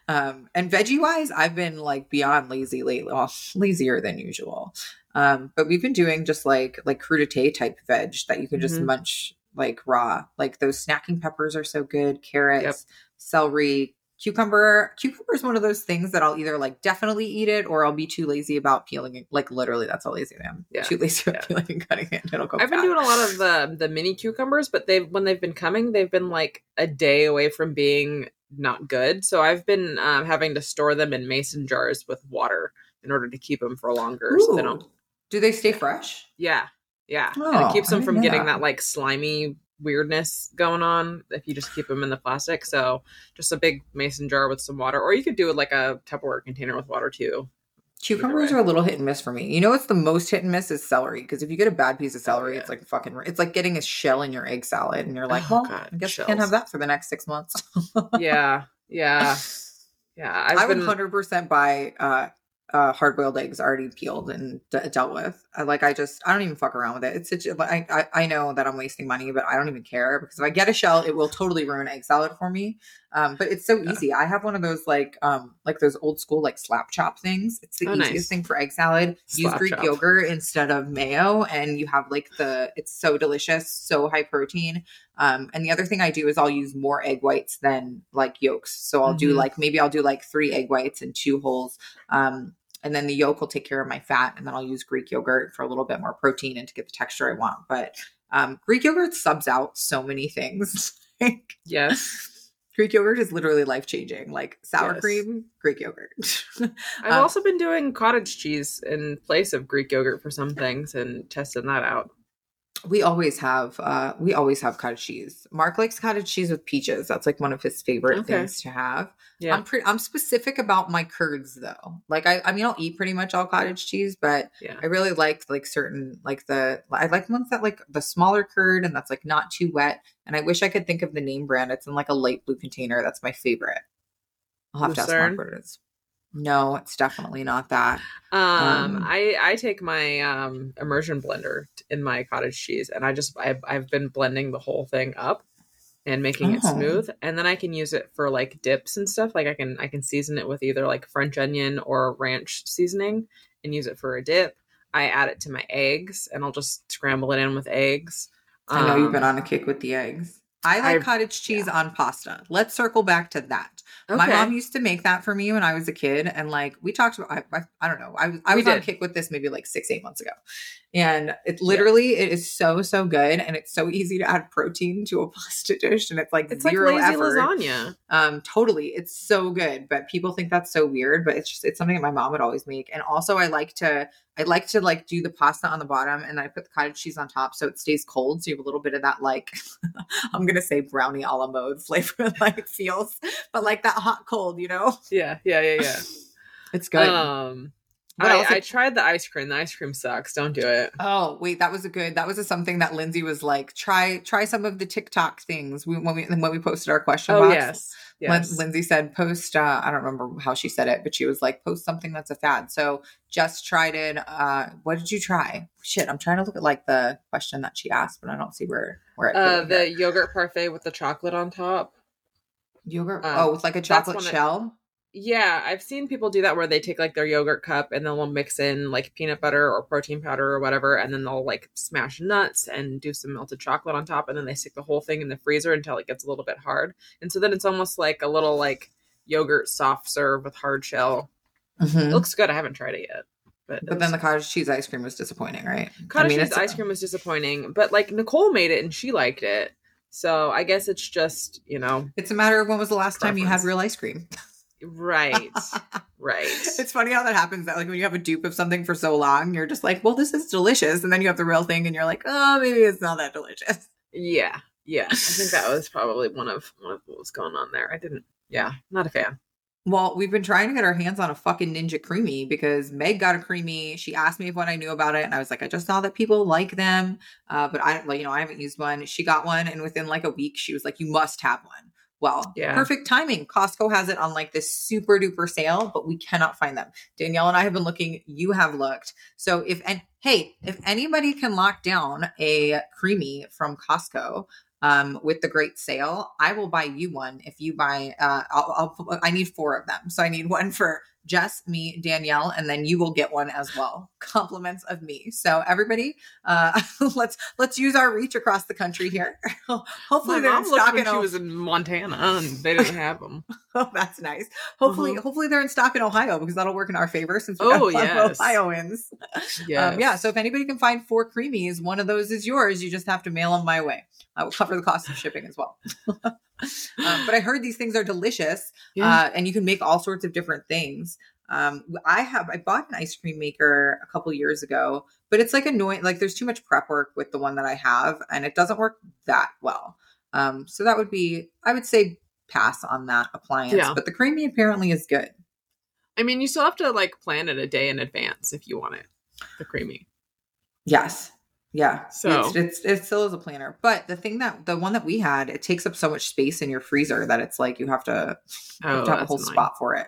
um, and veggie wise, I've been like beyond lazy lately, well, lazier than usual. Um, but we've been doing just like, like crudité type veg that you can just mm-hmm. munch like raw, like those snacking peppers are so good. Carrots, yep. celery, Cucumber, cucumber is one of those things that I'll either like definitely eat it, or I'll be too lazy about peeling it. Like literally, that's how lazy I am. Yeah. Too lazy yeah. about peeling and cutting it. It'll go I've bad. been doing a lot of the the mini cucumbers, but they've when they've been coming, they've been like a day away from being not good. So I've been um, having to store them in mason jars with water in order to keep them for longer. Ooh. So they don't. Do they stay fresh? Yeah, yeah. Oh, and it keeps them from getting that. that like slimy. weirdness going on if you just keep them in the plastic. So just a big mason jar with some water, or you could do it like a Tupperware container with water too. Cucumbers are a little hit and miss for me. You know what's the most hit and miss is celery, because if you get a bad piece of celery, yeah. it's like fucking it's like getting a shell in your egg salad and you're like, oh, well God, I guess shells. You can't have that for the next six months. yeah yeah yeah I've I would been... one hundred percent buy uh Uh, hard-boiled eggs already peeled and d- dealt with. I, like I just, I don't even fuck around with it. It's such. I, I I know that I'm wasting money, but I don't even care because if I get a shell, it will totally ruin egg salad for me. Um, but it's so yeah. easy. I have one of those like um like those old school like slap chop things. It's the oh, easiest nice. thing for egg salad. Slap Use Greek chop. yogurt instead of mayo, and you have like the. It's so delicious, so high protein. Um, and the other thing I do is I'll use more egg whites than like yolks. So I'll mm-hmm. do like, maybe I'll do like three egg whites and two wholes. Um, and then the yolk will take care of my fat, and then I'll use Greek yogurt for a little bit more protein and to get the texture I want. But, um, Greek yogurt subs out so many things. Yes. Greek yogurt is literally life-changing, like sour yes. cream, Greek yogurt. I've um, also been doing cottage cheese in place of Greek yogurt for some things and testing that out. We always have, uh, we always have cottage cheese. Mark likes cottage cheese with peaches. That's like one of his favorite okay. things to have. Yeah. I'm pretty, I'm specific about my curds though. Like I, I mean, I'll eat pretty much all cottage cheese, but yeah. I really like like certain, like the, I like ones that like the smaller curd and that's like not too wet. And I wish I could think of the name brand. It's in like a light blue container. That's my favorite. I'll have Lucerne. to ask Mark what it is. No, it's definitely not that. Um, um I, I take my um immersion blender in my cottage cheese, and I just I've, I've been blending the whole thing up and making oh. it smooth, and then I can use it for like dips and stuff. Like I can I can season it with either like French onion or ranch seasoning and use it for a dip. I add it to my eggs, and I'll just scramble it in with eggs. Um, I know you've been on a kick with the eggs. I like I, cottage cheese yeah. on pasta. Let's circle back to that. Okay. My mom used to make that for me when I was a kid. And like we talked about, I, I, I don't know. I was, I was on kick with this maybe like six, eight months ago. And it literally, yeah. it is so, so good. And it's so easy to add protein to a pasta dish. And it's like it's zero like lazy effort. lasagna. Um, totally. It's so good. But people think that's so weird. But it's just, it's something that my mom would always make. And also I like to, I like to like do the pasta on the bottom, and then I put the cottage cheese on top so it stays cold. So you have a little bit of that, like, I'm going to say brownie a la mode flavor, like feels, but like that hot cold, you know? Yeah, yeah, yeah, yeah. It's good. Um, But I, I, I tried the ice cream. The ice cream sucks. Don't do it. Oh, wait. That was a good. That was a, something that Lindsay was like, try try some of the TikTok things we, when we when we posted our question oh, box. Yes. yes. Lin- Lindsay said post. Uh, I don't remember how she said it, but she was like, post something that's a fad. So Jess tried it. Uh, what did you try? Shit, I'm trying to look at like the question that she asked, but I don't see where where it uh, the here. Yogurt parfait with the chocolate on top. Yogurt. Um, oh, with like a chocolate shell. I- Yeah, I've seen people do that where they take like their yogurt cup and then they'll mix in like peanut butter or protein powder or whatever, and then they'll like smash nuts and do some melted chocolate on top, and then they stick the whole thing in the freezer until it gets a little bit hard. And so then it's almost like a little like yogurt soft serve with hard shell. Mm-hmm. It looks good. I haven't tried it yet. But, but then the cottage cheese ice cream was disappointing, right? Cottage I mean, cheese ice cream was disappointing, but like Nicole made it and she liked it. So I guess it's just, you know. It's a matter of when was the last preference. time you had real ice cream. Right. Right. It's funny how that happens, that like when you have a dupe of something for so long, you're just like, well, this is delicious. And then you have the real thing and you're like, oh, maybe it's not that delicious. Yeah. Yeah. I think that was probably one of one of what was going on there. I didn't. Yeah. Not a fan. Well, we've been trying to get our hands on a fucking Ninja Creami because Meg got a Creami. She asked me what I knew about it. And I was like, I just saw that people like them. Uh, but I, you know, I haven't used one. She got one. And within like a week, she was like, you must have one. Well, yeah. Perfect timing. Costco has it on like this super duper sale, but we cannot find them. Danielle and I have been looking. You have looked. So if, and hey, if anybody can lock down a Creami from Costco um, with the great sale, I will buy you one. If you buy, uh, I'll, I'll, I need four of them. So I need one for Jess, me, Danielle, and then you will get one as well. Compliments of me. So everybody, uh, let's let's use our reach across the country here. Hopefully, they're in stock. When she was in Montana, and they didn't have them. Oh, that's nice. Hopefully, mm-hmm. hopefully they're in stock in Ohio because that'll work in our favor since we oh, yes. Ohioans. Yes. Um, yeah. So if anybody can find four Creamis, one of those is yours. You just have to mail them my way. I will cover the cost of shipping as well. Um, but I heard these things are delicious, yeah. uh, and you can make all sorts of different things. Um, I have, I bought an ice cream maker a couple years ago, but it's like annoying. Like there's too much prep work with the one that I have and it doesn't work that well. Um, so that would be, I would say pass on that appliance, yeah. But the Creami apparently is good. I mean, you still have to like plan it a day in advance if you want it, the Creami. Yes. Yeah. So it's, it's, it still is a planner, but the thing that the one that we had, it takes up so much space in your freezer that it's like, you have to, you have, oh, to have a whole annoying. spot for it.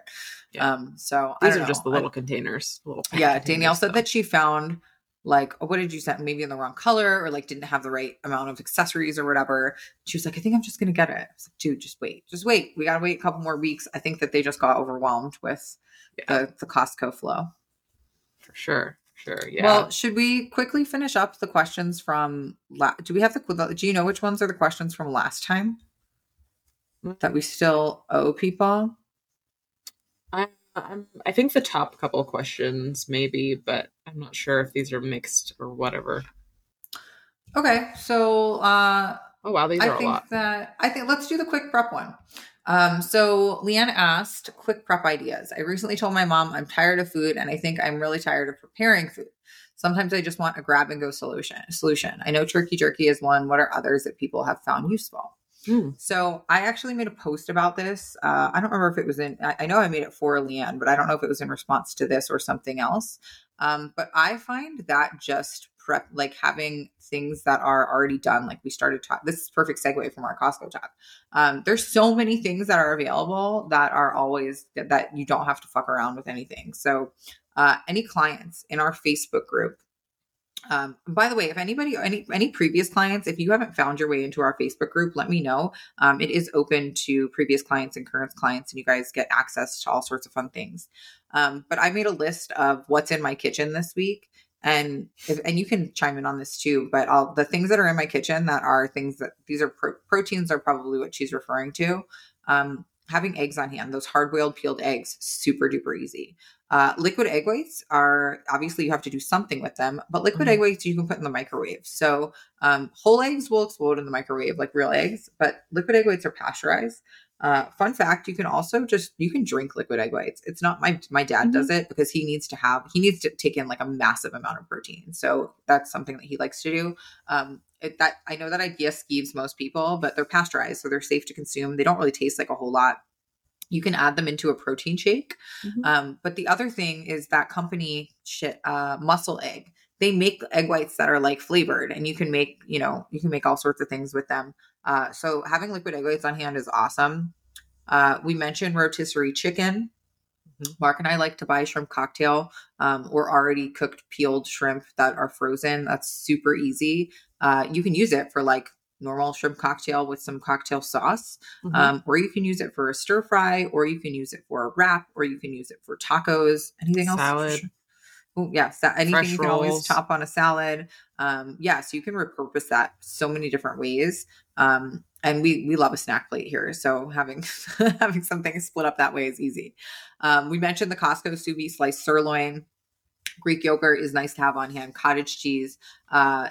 Yeah. Um, so these I don't are know. just the little I, containers. Little yeah. Containers, Danielle said so. that she found like, oh, what did you send? Maybe in the wrong color or like didn't have the right amount of accessories or whatever. She was like, I think I'm just going to get it. I was like, dude, just wait, just wait. We got to wait a couple more weeks. I think that they just got overwhelmed with yeah. the, the Costco flow. For sure. Sure. Yeah. Well, should we quickly finish up the questions from? La- do we have the? Do you know which ones are the questions from last time that we still owe people? I I'm, I think the top couple questions maybe, but I'm not sure if these are mixed or whatever. Okay, so uh, oh wow, these I are think a lot. That I think let's do the quick prep one. Um, so Leanne asked quick prep ideas. I recently told my mom I'm tired of food and I think I'm really tired of preparing food. Sometimes I just want a grab and go solution. Solution. I know turkey jerky is one. What are others that people have found useful? Mm. So I actually made a post about this. Uh, I don't remember if it was in, I, I know I made it for Leanne, but I don't know if it was in response to this or something else. Um, but I find that just prep, like having things that are already done. Like we started, talk- this is perfect segue from our Costco talk. Um, there's so many things that are available that are always that, that you don't have to fuck around with anything. So uh, any clients in our Facebook group, um, by the way, if anybody, any, any previous clients, if you haven't found your way into our Facebook group, let me know. Um, it is open to previous clients and current clients, and you guys get access to all sorts of fun things. Um, but I made a list of what's in my kitchen this week. And if, and you can chime in on this too, but I'll, the things that are in my kitchen that are things that these are pro, proteins are probably what she's referring to. Um, having eggs on hand, those hard boiled peeled eggs, super duper easy. Uh, liquid egg whites are obviously you have to do something with them, but liquid mm-hmm. egg whites you can put in the microwave. So um, whole eggs will explode in the microwave like real eggs, but liquid egg whites are pasteurized. Uh, fun fact, you can also just, you can drink liquid egg whites. It's not my, my dad mm-hmm. does it because he needs to have, he needs to take in like a massive amount of protein. So that's something that he likes to do. Um, it, that I know that idea skeeves most people, but they're pasteurized, so they're safe to consume. They don't really taste like a whole lot. You can add them into a protein shake. Mm-hmm. Um, but the other thing is that company shit, uh, Muscle Egg. They make egg whites that are like flavored, and you can make, you know, you can make all sorts of things with them. Uh, so having liquid egg whites on hand is awesome. Uh, we mentioned rotisserie chicken. Mm-hmm. Mark and I like to buy shrimp cocktail, um, or already cooked peeled shrimp that are frozen. That's super easy. Uh, you can use it for like normal shrimp cocktail with some cocktail sauce, mm-hmm. um, or you can use it for a stir fry, or you can use it for a wrap, or you can use it for tacos. Anything else? Salad. Oh, yeah. Sa- anything Fresh you can rolls. Always top on a salad. Um, yeah. So you can repurpose that so many different ways. Um, and we, we love a snack plate here. So having, having something split up that way is easy. Um, we mentioned the Costco sous vide sliced sirloin. Greek yogurt is nice to have on hand. Cottage cheese, uh,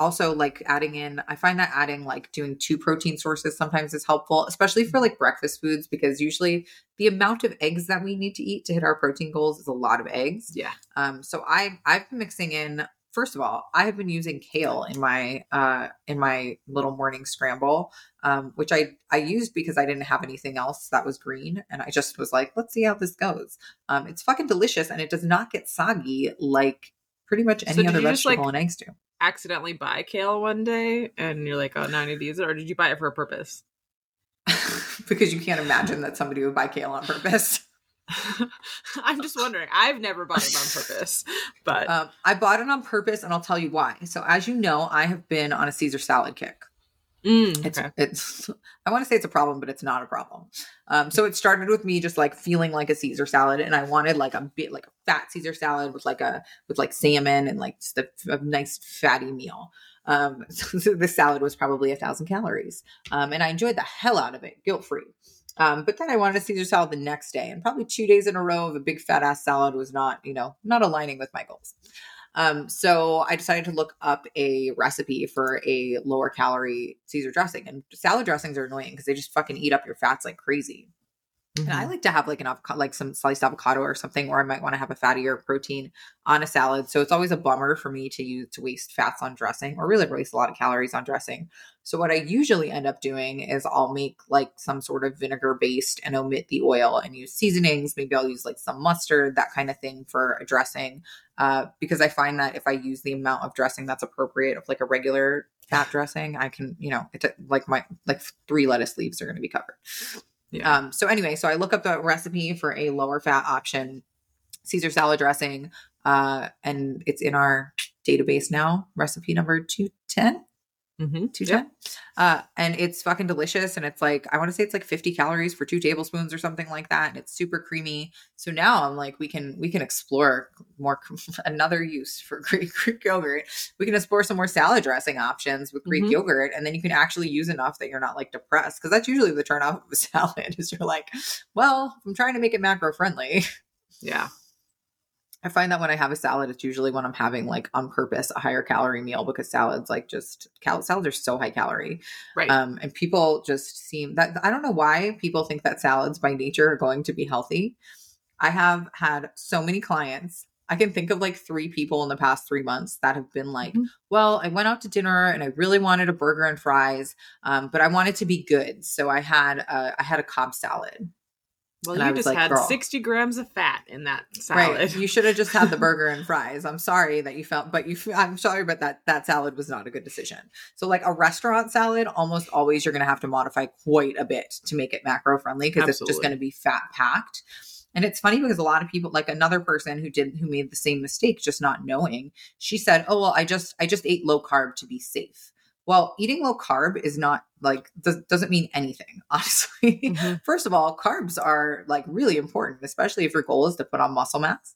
also like adding in, I find that adding like doing two protein sources sometimes is helpful, especially for like breakfast foods, because usually the amount of eggs that we need to eat to hit our protein goals is a lot of eggs. Yeah. Um. So I I've been mixing in. First of all, I have been using kale in my uh in my little morning scramble, um, which I I used because I didn't have anything else that was green, and I just was like, let's see how this goes. Um, it's fucking delicious, and it does not get soggy like pretty much any so other vegetable just, like- and eggs do. Accidentally buy kale one day and you're like, oh, now I need to use it? Or did you buy it for a purpose? Because you can't imagine that somebody would buy kale on purpose. I'm just wondering. I've never bought it on purpose, but um, I bought it on purpose, and I'll tell you why. So as you know, I have been on a Caesar salad kick. Mm, it's, okay. it's, I want to say it's a problem, but it's not a problem. Um, so it started with me just like feeling like a Caesar salad, and I wanted like a bit, like a fat Caesar salad with like a, with like salmon and like just a, a nice fatty meal. Um, so, so the salad was probably a thousand calories. Um, and I enjoyed the hell out of it, guilt-free. Um, but then I wanted a Caesar salad the next day, and probably two days in a row of a big fat ass salad was not, you know, not aligning with my goals. Um, so I decided to look up a recipe for a lower calorie Caesar dressing, and salad dressings are annoying because they just fucking eat up your fats like crazy. Mm-hmm. And I like to have like an avocado, like some sliced avocado or something, or I might want to have a fattier protein on a salad. So it's always a bummer for me to use to waste fats on dressing, or really waste a lot of calories on dressing. So what I usually end up doing is I'll make like some sort of vinegar based and omit the oil and use seasonings. Maybe I'll use like some mustard, that kind of thing for a dressing. Uh, because I find that if I use the amount of dressing that's appropriate of like a regular fat dressing, I can, you know, it, like my, like three lettuce leaves are going to be covered. Yeah. Um, so anyway, so I look up the recipe for a lower fat option, Caesar salad dressing, uh, and it's in our database now, recipe number two ten. Mm-hmm. two ten. Yep. Uh, and it's fucking delicious. And it's like, I want to say it's like fifty calories for two tablespoons or something like that. And it's super creamy. So now I'm like, we can, we can explore more, another use for Greek, Greek yogurt. We can explore some more salad dressing options with Greek mm-hmm. yogurt. And then you can actually use enough that you're not like depressed. Cause that's usually the turn off of a salad is you're like, well, I'm trying to make it macro friendly. Yeah. I find that when I have a salad, it's usually when I'm having like on purpose a higher calorie meal, because salads like just cal- salads are so high calorie. Right. Um, and people just seem that I don't know why people think that salads by nature are going to be healthy. I have had so many clients. I can think of like three people in the past three months that have been like, mm-hmm. well, I went out to dinner and I really wanted a burger and fries, um, but I wanted to be good. So I had a, I had a Cobb salad. Well, and you just like, had girl. sixty grams of fat in that salad. Right. You should have just had the burger and fries. I'm sorry that you felt, but you, I'm sorry, but that, that salad was not a good decision. So like a restaurant salad, almost always you're going to have to modify quite a bit to make it macro friendly, because it's just going to be fat packed. And it's funny because a lot of people, like another person who did, who made the same mistake, just not knowing, she said, oh, well, I just, I just ate low carb to be safe. Well, eating low carb is not like, does, doesn't mean anything, honestly. Mm-hmm. First of all, carbs are like really important, especially if your goal is to put on muscle mass.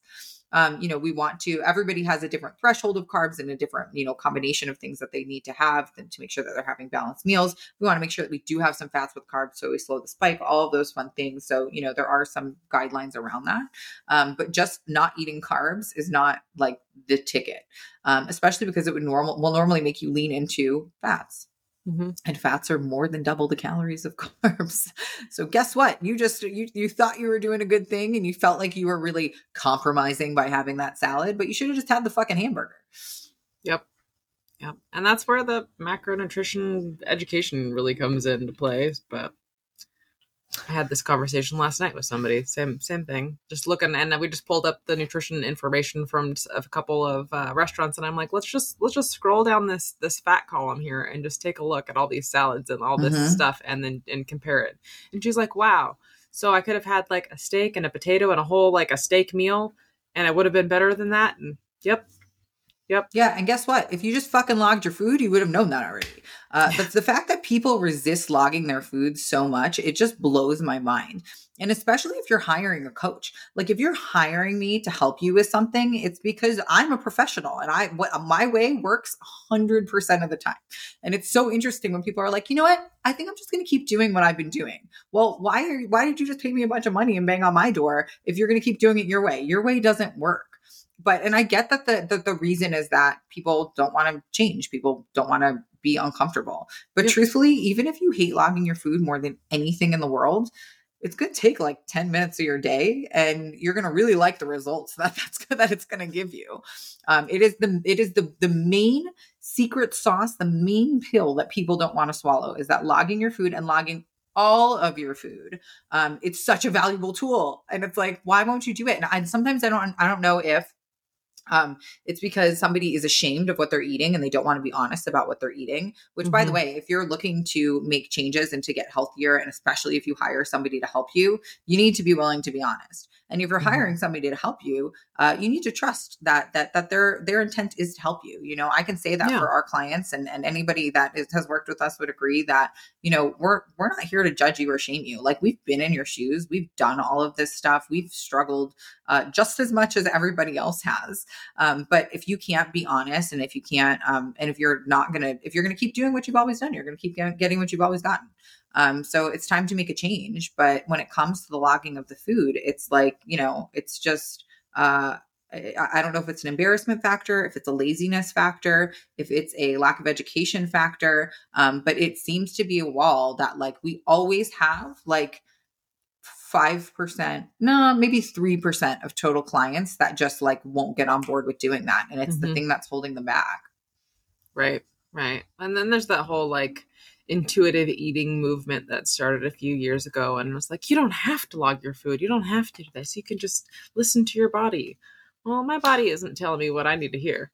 Um, you know, we want to, everybody has a different threshold of carbs and a different, you know, combination of things that they need to have and to make sure that they're having balanced meals. We want to make sure that we do have some fats with carbs, so we slow the spike, all of those fun things. So, you know, there are some guidelines around that. Um, but just not eating carbs is not like the ticket. Um, especially because it would normal will normally make you lean into fats. Mm-hmm. And fats are more than double the calories of carbs. So guess what? You just, you, you thought you were doing a good thing and you felt like you were really compromising by having that salad, but you should have just had the fucking hamburger. Yep. Yep. And that's where the macronutrition education really comes into play. But I had this conversation last night with somebody. Same same thing. Just looking, and we just pulled up the nutrition information from a couple of uh, restaurants, and I'm like, let's just let's just scroll down this this fat column here and just take a look at all these salads and all this mm-hmm. stuff, and then and compare it. And she's like, wow. So I could have had like a steak and a potato and a whole like a steak meal, and I would have been better than that. And yep. Yep. Yeah. And guess what? If you just fucking logged your food, you would have known that already. Uh, yeah. But the fact that people resist logging their food so much, it just blows my mind. And especially if you're hiring a coach, like if you're hiring me to help you with something, it's because I'm a professional and I, what, my way works one hundred percent of the time. And it's so interesting when people are like, you know what? I think I'm just going to keep doing what I've been doing. Well, why are you, why did you just pay me a bunch of money and bang on my door if you're going to keep doing it your way? Your way doesn't work. But, and I get that the, the, the reason is that people don't want to change. People don't want to be uncomfortable. But yeah. truthfully, even if you hate logging your food more than anything in the world, it's going to take like ten minutes of your day and you're going to really like the results that that's, that it's going to give you. Um, it is the, it is the, the main secret sauce, the main pill that people don't want to swallow is that logging your food and logging all of your food. Um, it's such a valuable tool. And it's like, why won't you do it? And, and sometimes I don't, I don't know if, Um, it's because somebody is ashamed of what they're eating and they don't want to be honest about what they're eating, which mm-hmm. by the way, if you're looking to make changes and to get healthier, and especially if you hire somebody to help you, you need to be willing to be honest. And if you're mm-hmm. hiring somebody to help you, uh, you need to trust that, that, that their, their intent is to help you. You know, I can say that yeah. for our clients and, and anybody that is, has worked with us would agree that, you know, we're, we're not here to judge you or shame you. Like we've been in your shoes. We've done all of this stuff. We've struggled uh, just as much as everybody else has. Um, but if you can't be honest and if you can't, um, and if you're not going to, if you're going to keep doing what you've always done, you're going to keep getting what you've always gotten. Um, so it's time to make a change. But when it comes to the logging of the food, it's like, you know, it's just, uh, I, I don't know if it's an embarrassment factor, if it's a laziness factor, if it's a lack of education factor. Um, but it seems to be a wall that like, we always have like five percent, no, maybe three percent of total clients that just like won't get on board with doing that. And it's mm-hmm. the thing that's holding them back. Right. Right. And then there's that whole like intuitive eating movement that started a few years ago. And it was like, you don't have to log your food. You don't have to do this. You can just listen to your body. Well, my body isn't telling me what I need to hear.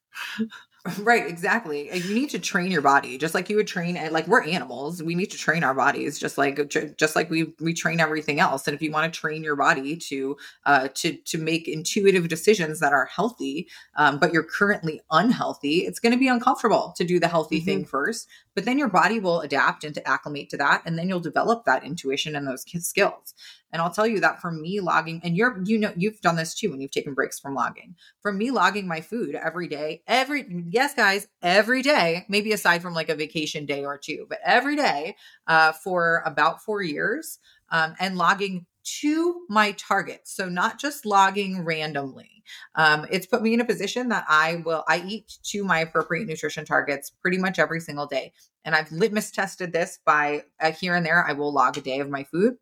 Right. Exactly. You need to train your body just like you would train. Like we're animals. We need to train our bodies just like, just like we, we train everything else. And if you want to train your body to, uh, to, to make intuitive decisions that are healthy, um, but you're currently unhealthy, it's going to be uncomfortable to do the healthy mm-hmm. thing first, but then your body will adapt and to acclimate to that. And then you'll develop that intuition and those skills. And I'll tell you that for me logging, and you're, you know, you've done this too when you've taken breaks from logging. For me logging my food every day, every, yes guys, every day, maybe aside from like a vacation day or two, but every day uh, for about four years um, and logging to my targets. So not just logging randomly. Um, it's put me in a position that I will, I eat to my appropriate nutrition targets pretty much every single day. And I've litmus tested this by uh, here and there, I will log a day of my food.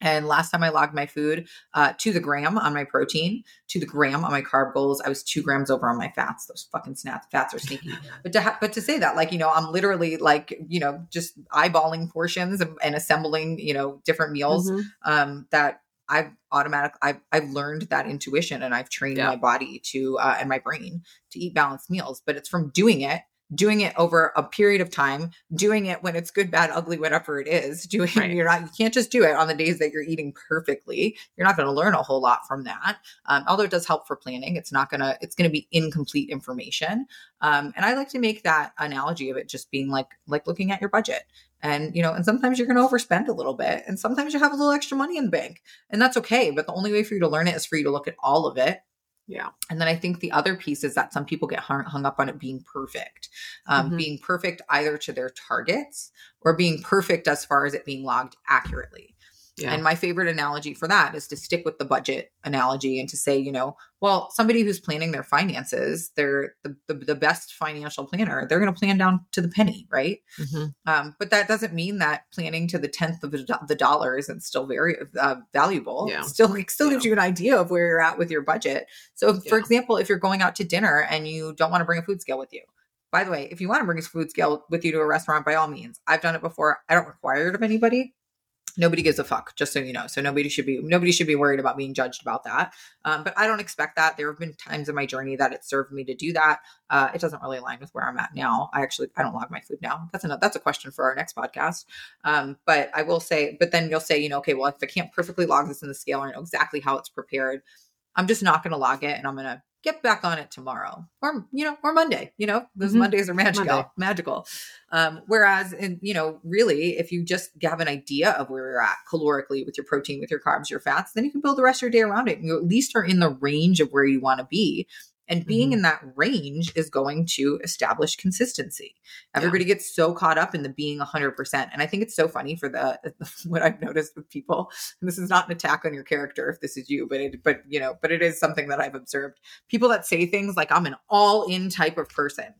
And last time I logged my food uh, to the gram on my protein, to the gram on my carb goals, I was two grams over on my fats. Those fucking snats, fats are sneaky. But to ha- but to say that, like, you know, I'm literally like, you know, just eyeballing portions and, and assembling, you know, different meals mm-hmm. um, that I've automatically, I've, I've learned that intuition and I've trained yeah. my body to, uh, and my brain to eat balanced meals. But it's from doing it. doing it over a period of time, doing it when it's good, bad, ugly, whatever it is, doing right. you're not, you can't just do it on the days that you're eating perfectly. You're not going to learn a whole lot from that. Um, although it does help for planning, it's not going to, it's going to be incomplete information. Um, and I like to make that analogy of it just being like, like looking at your budget. And, you know, and sometimes you're going to overspend a little bit and sometimes you have a little extra money in the bank and that's okay. But the only way for you to learn it is for you to look at all of it. Yeah. And then I think the other piece is that some people get hung up on it being perfect, um, mm-hmm. being perfect either to their targets or being perfect as far as it being logged accurately. Yeah. And my favorite analogy for that is to stick with the budget analogy and to say, you know, well, somebody who's planning their finances, they're the, the, the best financial planner. They're going to plan down to the penny, right? Mm-hmm. Um, but that doesn't mean that planning to the tenth of the dollar isn't still very uh, valuable. Yeah. Still, like, still yeah. gives you an idea of where you're at with your budget. So, if, yeah. for example, if you're going out to dinner and you don't want to bring a food scale with you. By the way, if you want to bring a food scale with you to a restaurant, by all means, I've done it before. I don't require it of anybody. Nobody gives a fuck, just so you know. So nobody should be nobody should be worried about being judged about that. Um, but I don't expect that. There have been times in my journey that it served me to do that. Uh, it doesn't really align with where I'm at now. I actually I don't log my food now. That's another that's a question for our next podcast. Um, but I will say, but then you'll say, you know, okay, well, if I can't perfectly log this in the scale or know exactly how it's prepared, I'm just not going to log it, and I'm going to get back on it tomorrow or, you know, or Monday, you know, those mm-hmm. Mondays are magical, Monday. magical. Um, whereas, in, you know, really, if you just have an idea of where you're at calorically with your protein, with your carbs, your fats, then you can build the rest of your day around it. And you at least are in the range of where you want to be. And being mm-hmm. in that range is going to establish consistency. Everybody yeah. gets so caught up in the being one hundred percent. And I think it's so funny for the, what I've noticed with people, and this is not an attack on your character if this is you, but it, but you know, but it is something that I've observed. People that say things like, I'm an all-in type of person,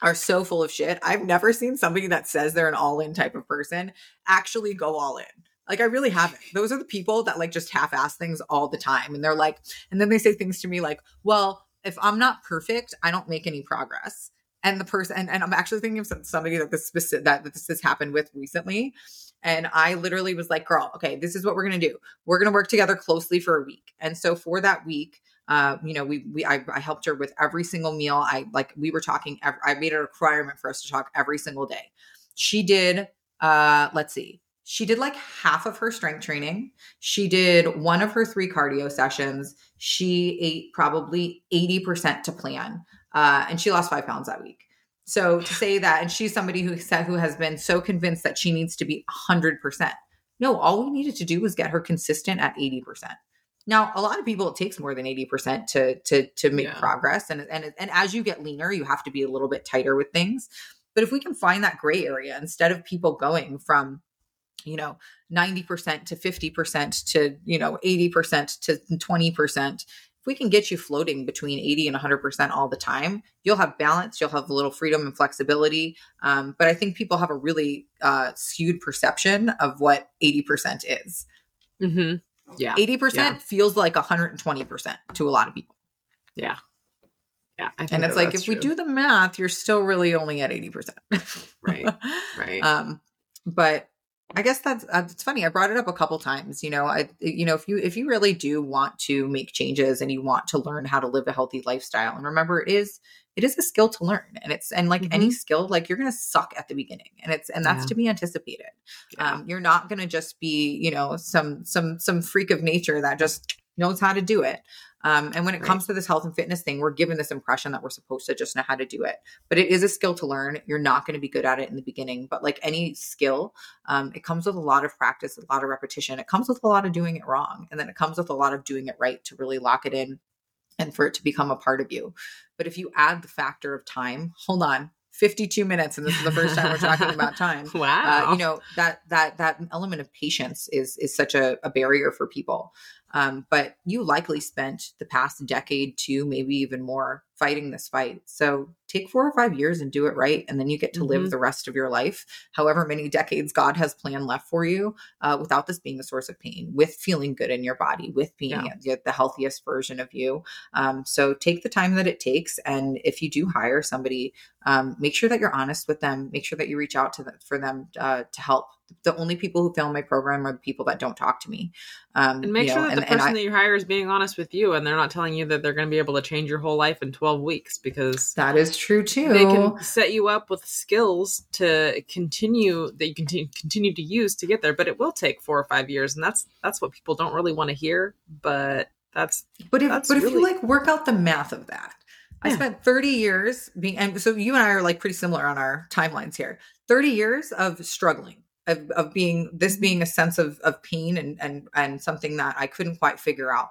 are so full of shit. I've never seen somebody that says they're an all-in type of person actually go all in. Like, I really haven't. Those are the people that like just half-ass things all the time. And they're like, and then they say things to me like, well, if I'm not perfect, I don't make any progress. And the person, and, and I'm actually thinking of somebody that this specific, that this has happened with recently. And I literally was like, girl, okay, this is what we're going to do. We're going to work together closely for a week. And so for that week, uh, you know, we, we, I, I helped her with every single meal. I like, we were talking, every, I made it a requirement for us to talk every single day. She did, uh, let's see. She did like half of her strength training. She did one of her three cardio sessions. She ate probably eighty percent to plan. Uh, and she lost five pounds that week. So to say that, and she's somebody who said, who has been so convinced that she needs to be one hundred percent. No, all we needed to do was get her consistent at eighty percent. Now, a lot of people, it takes more than eighty percent to, to, to make yeah. progress. And, and, and as you get leaner, you have to be a little bit tighter with things. But if we can find that gray area, instead of people going from, you know, ninety percent to fifty percent to, you know, eighty percent to twenty percent. If we can get you floating between eighty and one hundred percent all the time, you'll have balance, you'll have a little freedom and flexibility. Um, but I think people have a really uh, skewed perception of what eighty percent is. Mm-hmm. Yeah. eighty percent yeah. feels like one hundred twenty percent to a lot of people. Yeah. Yeah, I think and it's that like, if true. we do the math, you're still really only at eighty percent. Right. Right. Um, but I guess that's, uh, it's funny. I brought it up a couple times, you know, I, you know, if you, if you really do want to make changes and you want to learn how to live a healthy lifestyle, and remember it is, it is a skill to learn, and it's, and like mm-hmm. any skill, like you're going to suck at the beginning, and it's, and that's yeah. to be anticipated. Yeah. Um, you're not going to just be, you know, some, some, some freak of nature that just knows how to do it. Um, and when it right. comes to this health and fitness thing, we're given this impression that we're supposed to just know how to do it, but it is a skill to learn. You're not going to be good at it in the beginning, but like any skill, um, it comes with a lot of practice, a lot of repetition. It comes with a lot of doing it wrong. And then it comes with a lot of doing it right to really lock it in and for it to become a part of you. But if you add the factor of time, hold on, fifty-two minutes. And this is the first time we're talking about time. Wow. Uh, you know, that, that, that element of patience is, is such a, a barrier for people. Um, but you likely spent the past decade to maybe even more fighting this fight. So take four or five years and do it right. And then you get to mm-hmm. live the rest of your life, however many decades God has planned left for you, uh, without this being a source of pain, with feeling good in your body, with being yeah. the healthiest version of you. Um, so take the time that it takes. And if you do hire somebody, um, make sure that you're honest with them. Make sure that you reach out to them for them uh, to help. The only people who fail my program are the people that don't talk to me. Um, and make you know, sure that and, the person I, that you hire is being honest with you, and they're not telling you that they're going to be able to change your whole life in twelve weeks, because that is true too. They can set you up with skills to continue that you can t- continue to use to get there, but it will take four or five years. And that's, that's what people don't really want to hear, but that's, but if, that's but really... if you like work out the math of that, I yeah. spent thirty years being, and so you and I are like pretty similar on our timelines here, thirty years of struggling. Of, of being this being a sense of of pain and and and something that I couldn't quite figure out.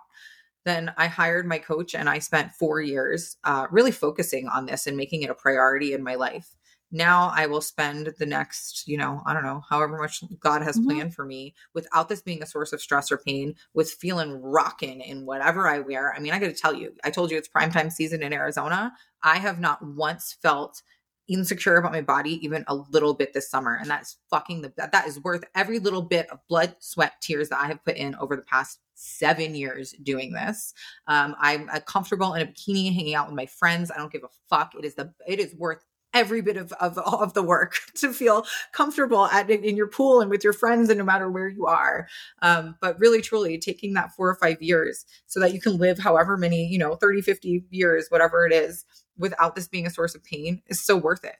Then I hired my coach, and I spent four years uh, really focusing on this and making it a priority in my life. Now I will spend the next, you know, I don't know, however much God has mm-hmm. planned for me without this being a source of stress or pain, with feeling rocking in whatever I wear. I mean, I got to tell you, I told you it's primetime season in Arizona. I have not once felt insecure about my body even a little bit this summer, and that's fucking the that, that is worth every little bit of blood, sweat, tears that I have put in over the past seven years doing this. um I'm uh, comfortable in a bikini hanging out with my friends. I don't give a fuck. It is the it is worth every bit of, of, of the work to feel comfortable at, in, in your pool and with your friends and no matter where you are. Um, but really, truly taking that four or five years so that you can live however many, you know, thirty, fifty years, whatever it is, without this being a source of pain is so worth it.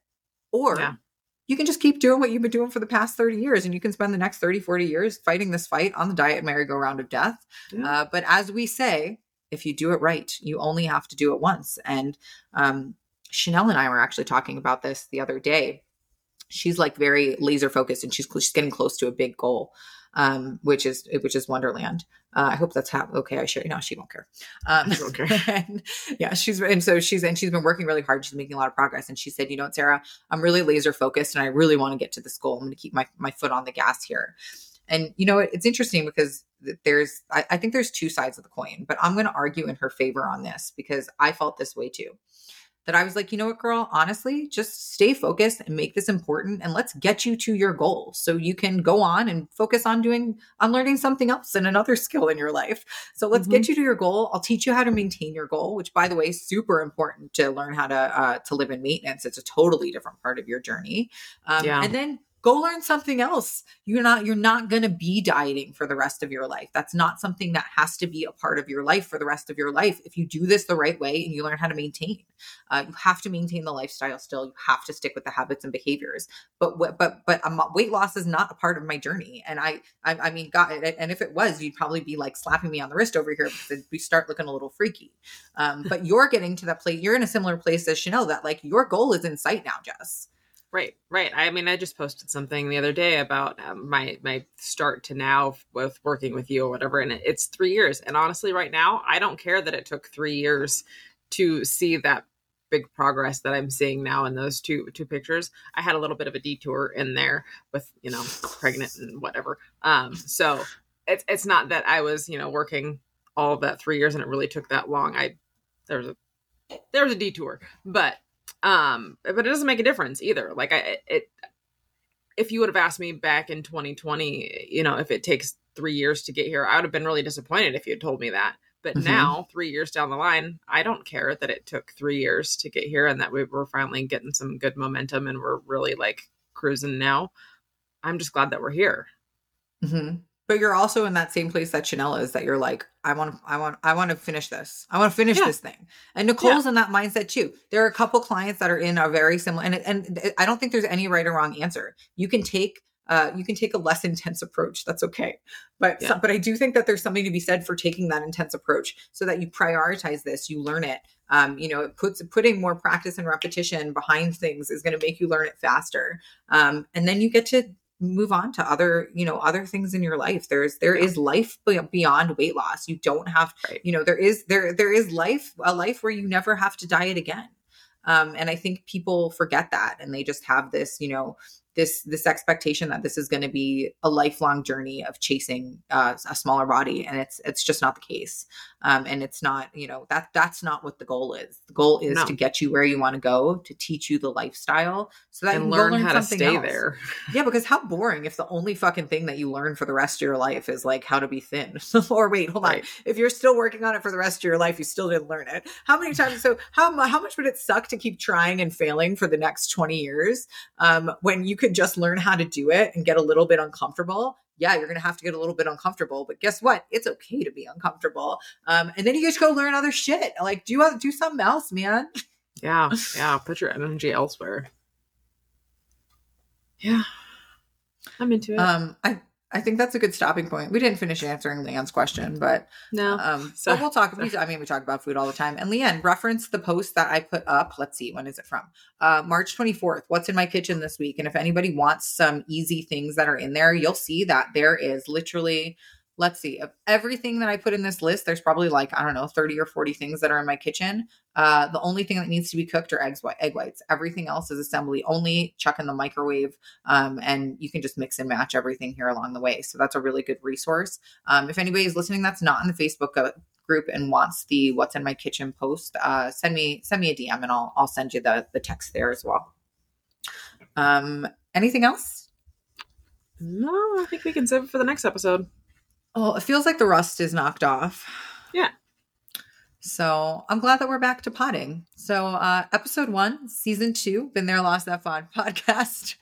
Or yeah. you can just keep doing what you've been doing for the past thirty years and you can spend the next thirty, forty years fighting this fight on the diet merry-go-round of death. Yeah. Uh, but as we say, if you do it right, you only have to do it once. And, um, Chanel and I were actually talking about this the other day. She's like very laser focused and she's, she's getting close to a big goal, um, which is, which is Wonderland. Uh, I hope that's how, okay. I sure, no, she won't care. Um, she won't care. And yeah, she's, and so she's, and she's been working really hard. She's making a lot of progress. And she said, you know what, Sarah, I'm really laser focused and I really want to get to this goal. I'm going to keep my, my foot on the gas here. And you know, it, it's interesting because there's, I, I think there's two sides of the coin, but I'm going to argue in her favor on this because I felt this way too. That I was like, you know what, girl, honestly, just stay focused and make this important and let's get you to your goal so you can go on and focus on doing, on learning something else and another skill in your life. So let's mm-hmm. get you to your goal. I'll teach you how to maintain your goal, which by the way, super important to learn how to, uh, to live in maintenance. It's a totally different part of your journey. Um, yeah. And then go learn something else. You're not, you're not going to be dieting for the rest of your life. That's not something that has to be a part of your life for the rest of your life. If you do this the right way and you learn how to maintain, uh, you have to maintain the lifestyle still. You have to stick with the habits and behaviors, but, but, but um, weight loss is not a part of my journey. And I, I, I mean, got it. And if it was, you'd probably be like slapping me on the wrist over here because we start looking a little freaky. Um, but you're getting to that place. You're in a similar place as Chanel that like your goal is in sight now, Jess. Right, right. I mean, I just posted something the other day about um, my my start to now with working with you or whatever, and it, it's three years. And honestly, right now, I don't care that it took three years to see that big progress that I'm seeing now in those two two pictures. I had a little bit of a detour in there with, you know, pregnant and whatever. Um, so it's it's not that I was, you know, working all of that three years and it really took that long. I there was a there was a detour, but. Um, but it doesn't make a difference either. Like I, it, if you would have asked me back in twenty twenty, you know, if it takes three years to get here, I would have been really disappointed if you had told me that. But mm-hmm. now three years down the line, I don't care that it took three years to get here and that we were finally getting some good momentum and we're really like cruising now. I'm just glad that we're here. Mm-hmm. But you're also in that same place that Chanel is, that you're like, I want to, I want, I want to finish this. I want to finish yeah. this thing. And Nicole's yeah. in that mindset too. There are a couple clients that are in a very similar, and and I don't think there's any right or wrong answer. You can take, uh, you can take a less intense approach. That's okay. But, yeah. some, but I do think that there's something to be said for taking that intense approach so that you prioritize this, you learn it. Um, you know, it puts, putting more practice and repetition behind things is going to make you learn it faster. Um, and then you get to move on to other, you know, other things in your life. There's, there is life beyond weight loss. You don't have, you know, there is, there, there is life, a life where you never have to diet again. Um, and I think people forget that. And they just have this, you know, this, this expectation that this is going to be a lifelong journey of chasing uh, a smaller body. And it's, it's just not the case. Um, and it's not, you know, that, that's not what the goal is. The goal is no. to get you where you want to go, to teach you the lifestyle so that and you learn, learn how to stay else. There. Yeah. Because how boring if the only fucking thing that you learn for the rest of your life is like how to be thin or wait, hold right. on. If you're still working on it for the rest of your life, you still didn't learn it. How many times? So how, how much would it suck to keep trying and failing for the next twenty years? Um, when you could just learn how to do it and get a little bit uncomfortable. Yeah, you're going to have to get a little bit uncomfortable, but guess what? It's okay to be uncomfortable. Um, and then you just go learn other shit. Like do uh, do something else, man. Yeah. Yeah. Put your energy elsewhere. Yeah. I'm into it. Um, I, I think that's a good stopping point. We didn't finish answering Leanne's question, but no. Um, so we'll talk. We, I mean, we talk about food all the time. And Leanne referenced the post that I put up. Let's see, when is it from? Uh, March twenty-fourth. What's in my kitchen this week? And if anybody wants some easy things that are in there, you'll see that there is literally. Let's see, of everything that I put in this list, there's probably like, I don't know, thirty or forty things that are in my kitchen. Uh, the only thing that needs to be cooked are eggs, egg whites. Everything else is assembly only, chuck in the microwave. Um, and you can just mix and match everything here along the way. So that's a really good resource. Um, if anybody is listening, that's not in the Facebook uh, group and wants the what's in my kitchen post, uh, send me, send me a D M and I'll, I'll send you the, the text there as well. Um, anything else? No, I think we can save it for the next episode. Oh, it feels like the rust is knocked off. Yeah. So I'm glad that we're back to potting. So uh, episode one, season two, Been There, Lost That Podcast.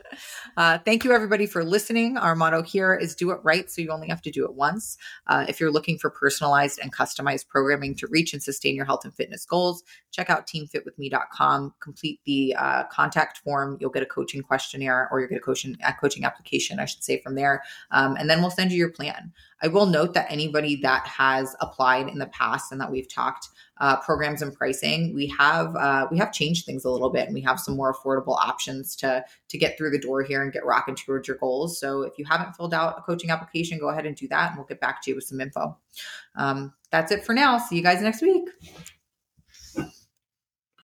Uh, thank you everybody for listening. Our motto here is do it right. So you only have to do it once. Uh, if you're looking for personalized and customized programming to reach and sustain your health and fitness goals, check out team fit with me dot com. Complete the uh, contact form. You'll get a coaching questionnaire, or you'll get a coaching, a coaching application, I should say, from there. Um, and then we'll send you your plan. I will note that anybody that has applied in the past and that we've talked uh, programs and pricing, we have uh, we have changed things a little bit, and we have some more affordable options to to get through the door here and get rocking towards your goals. So if you haven't filled out a coaching application, go ahead and do that, and we'll get back to you with some info. Um, that's it for now. See you guys next week.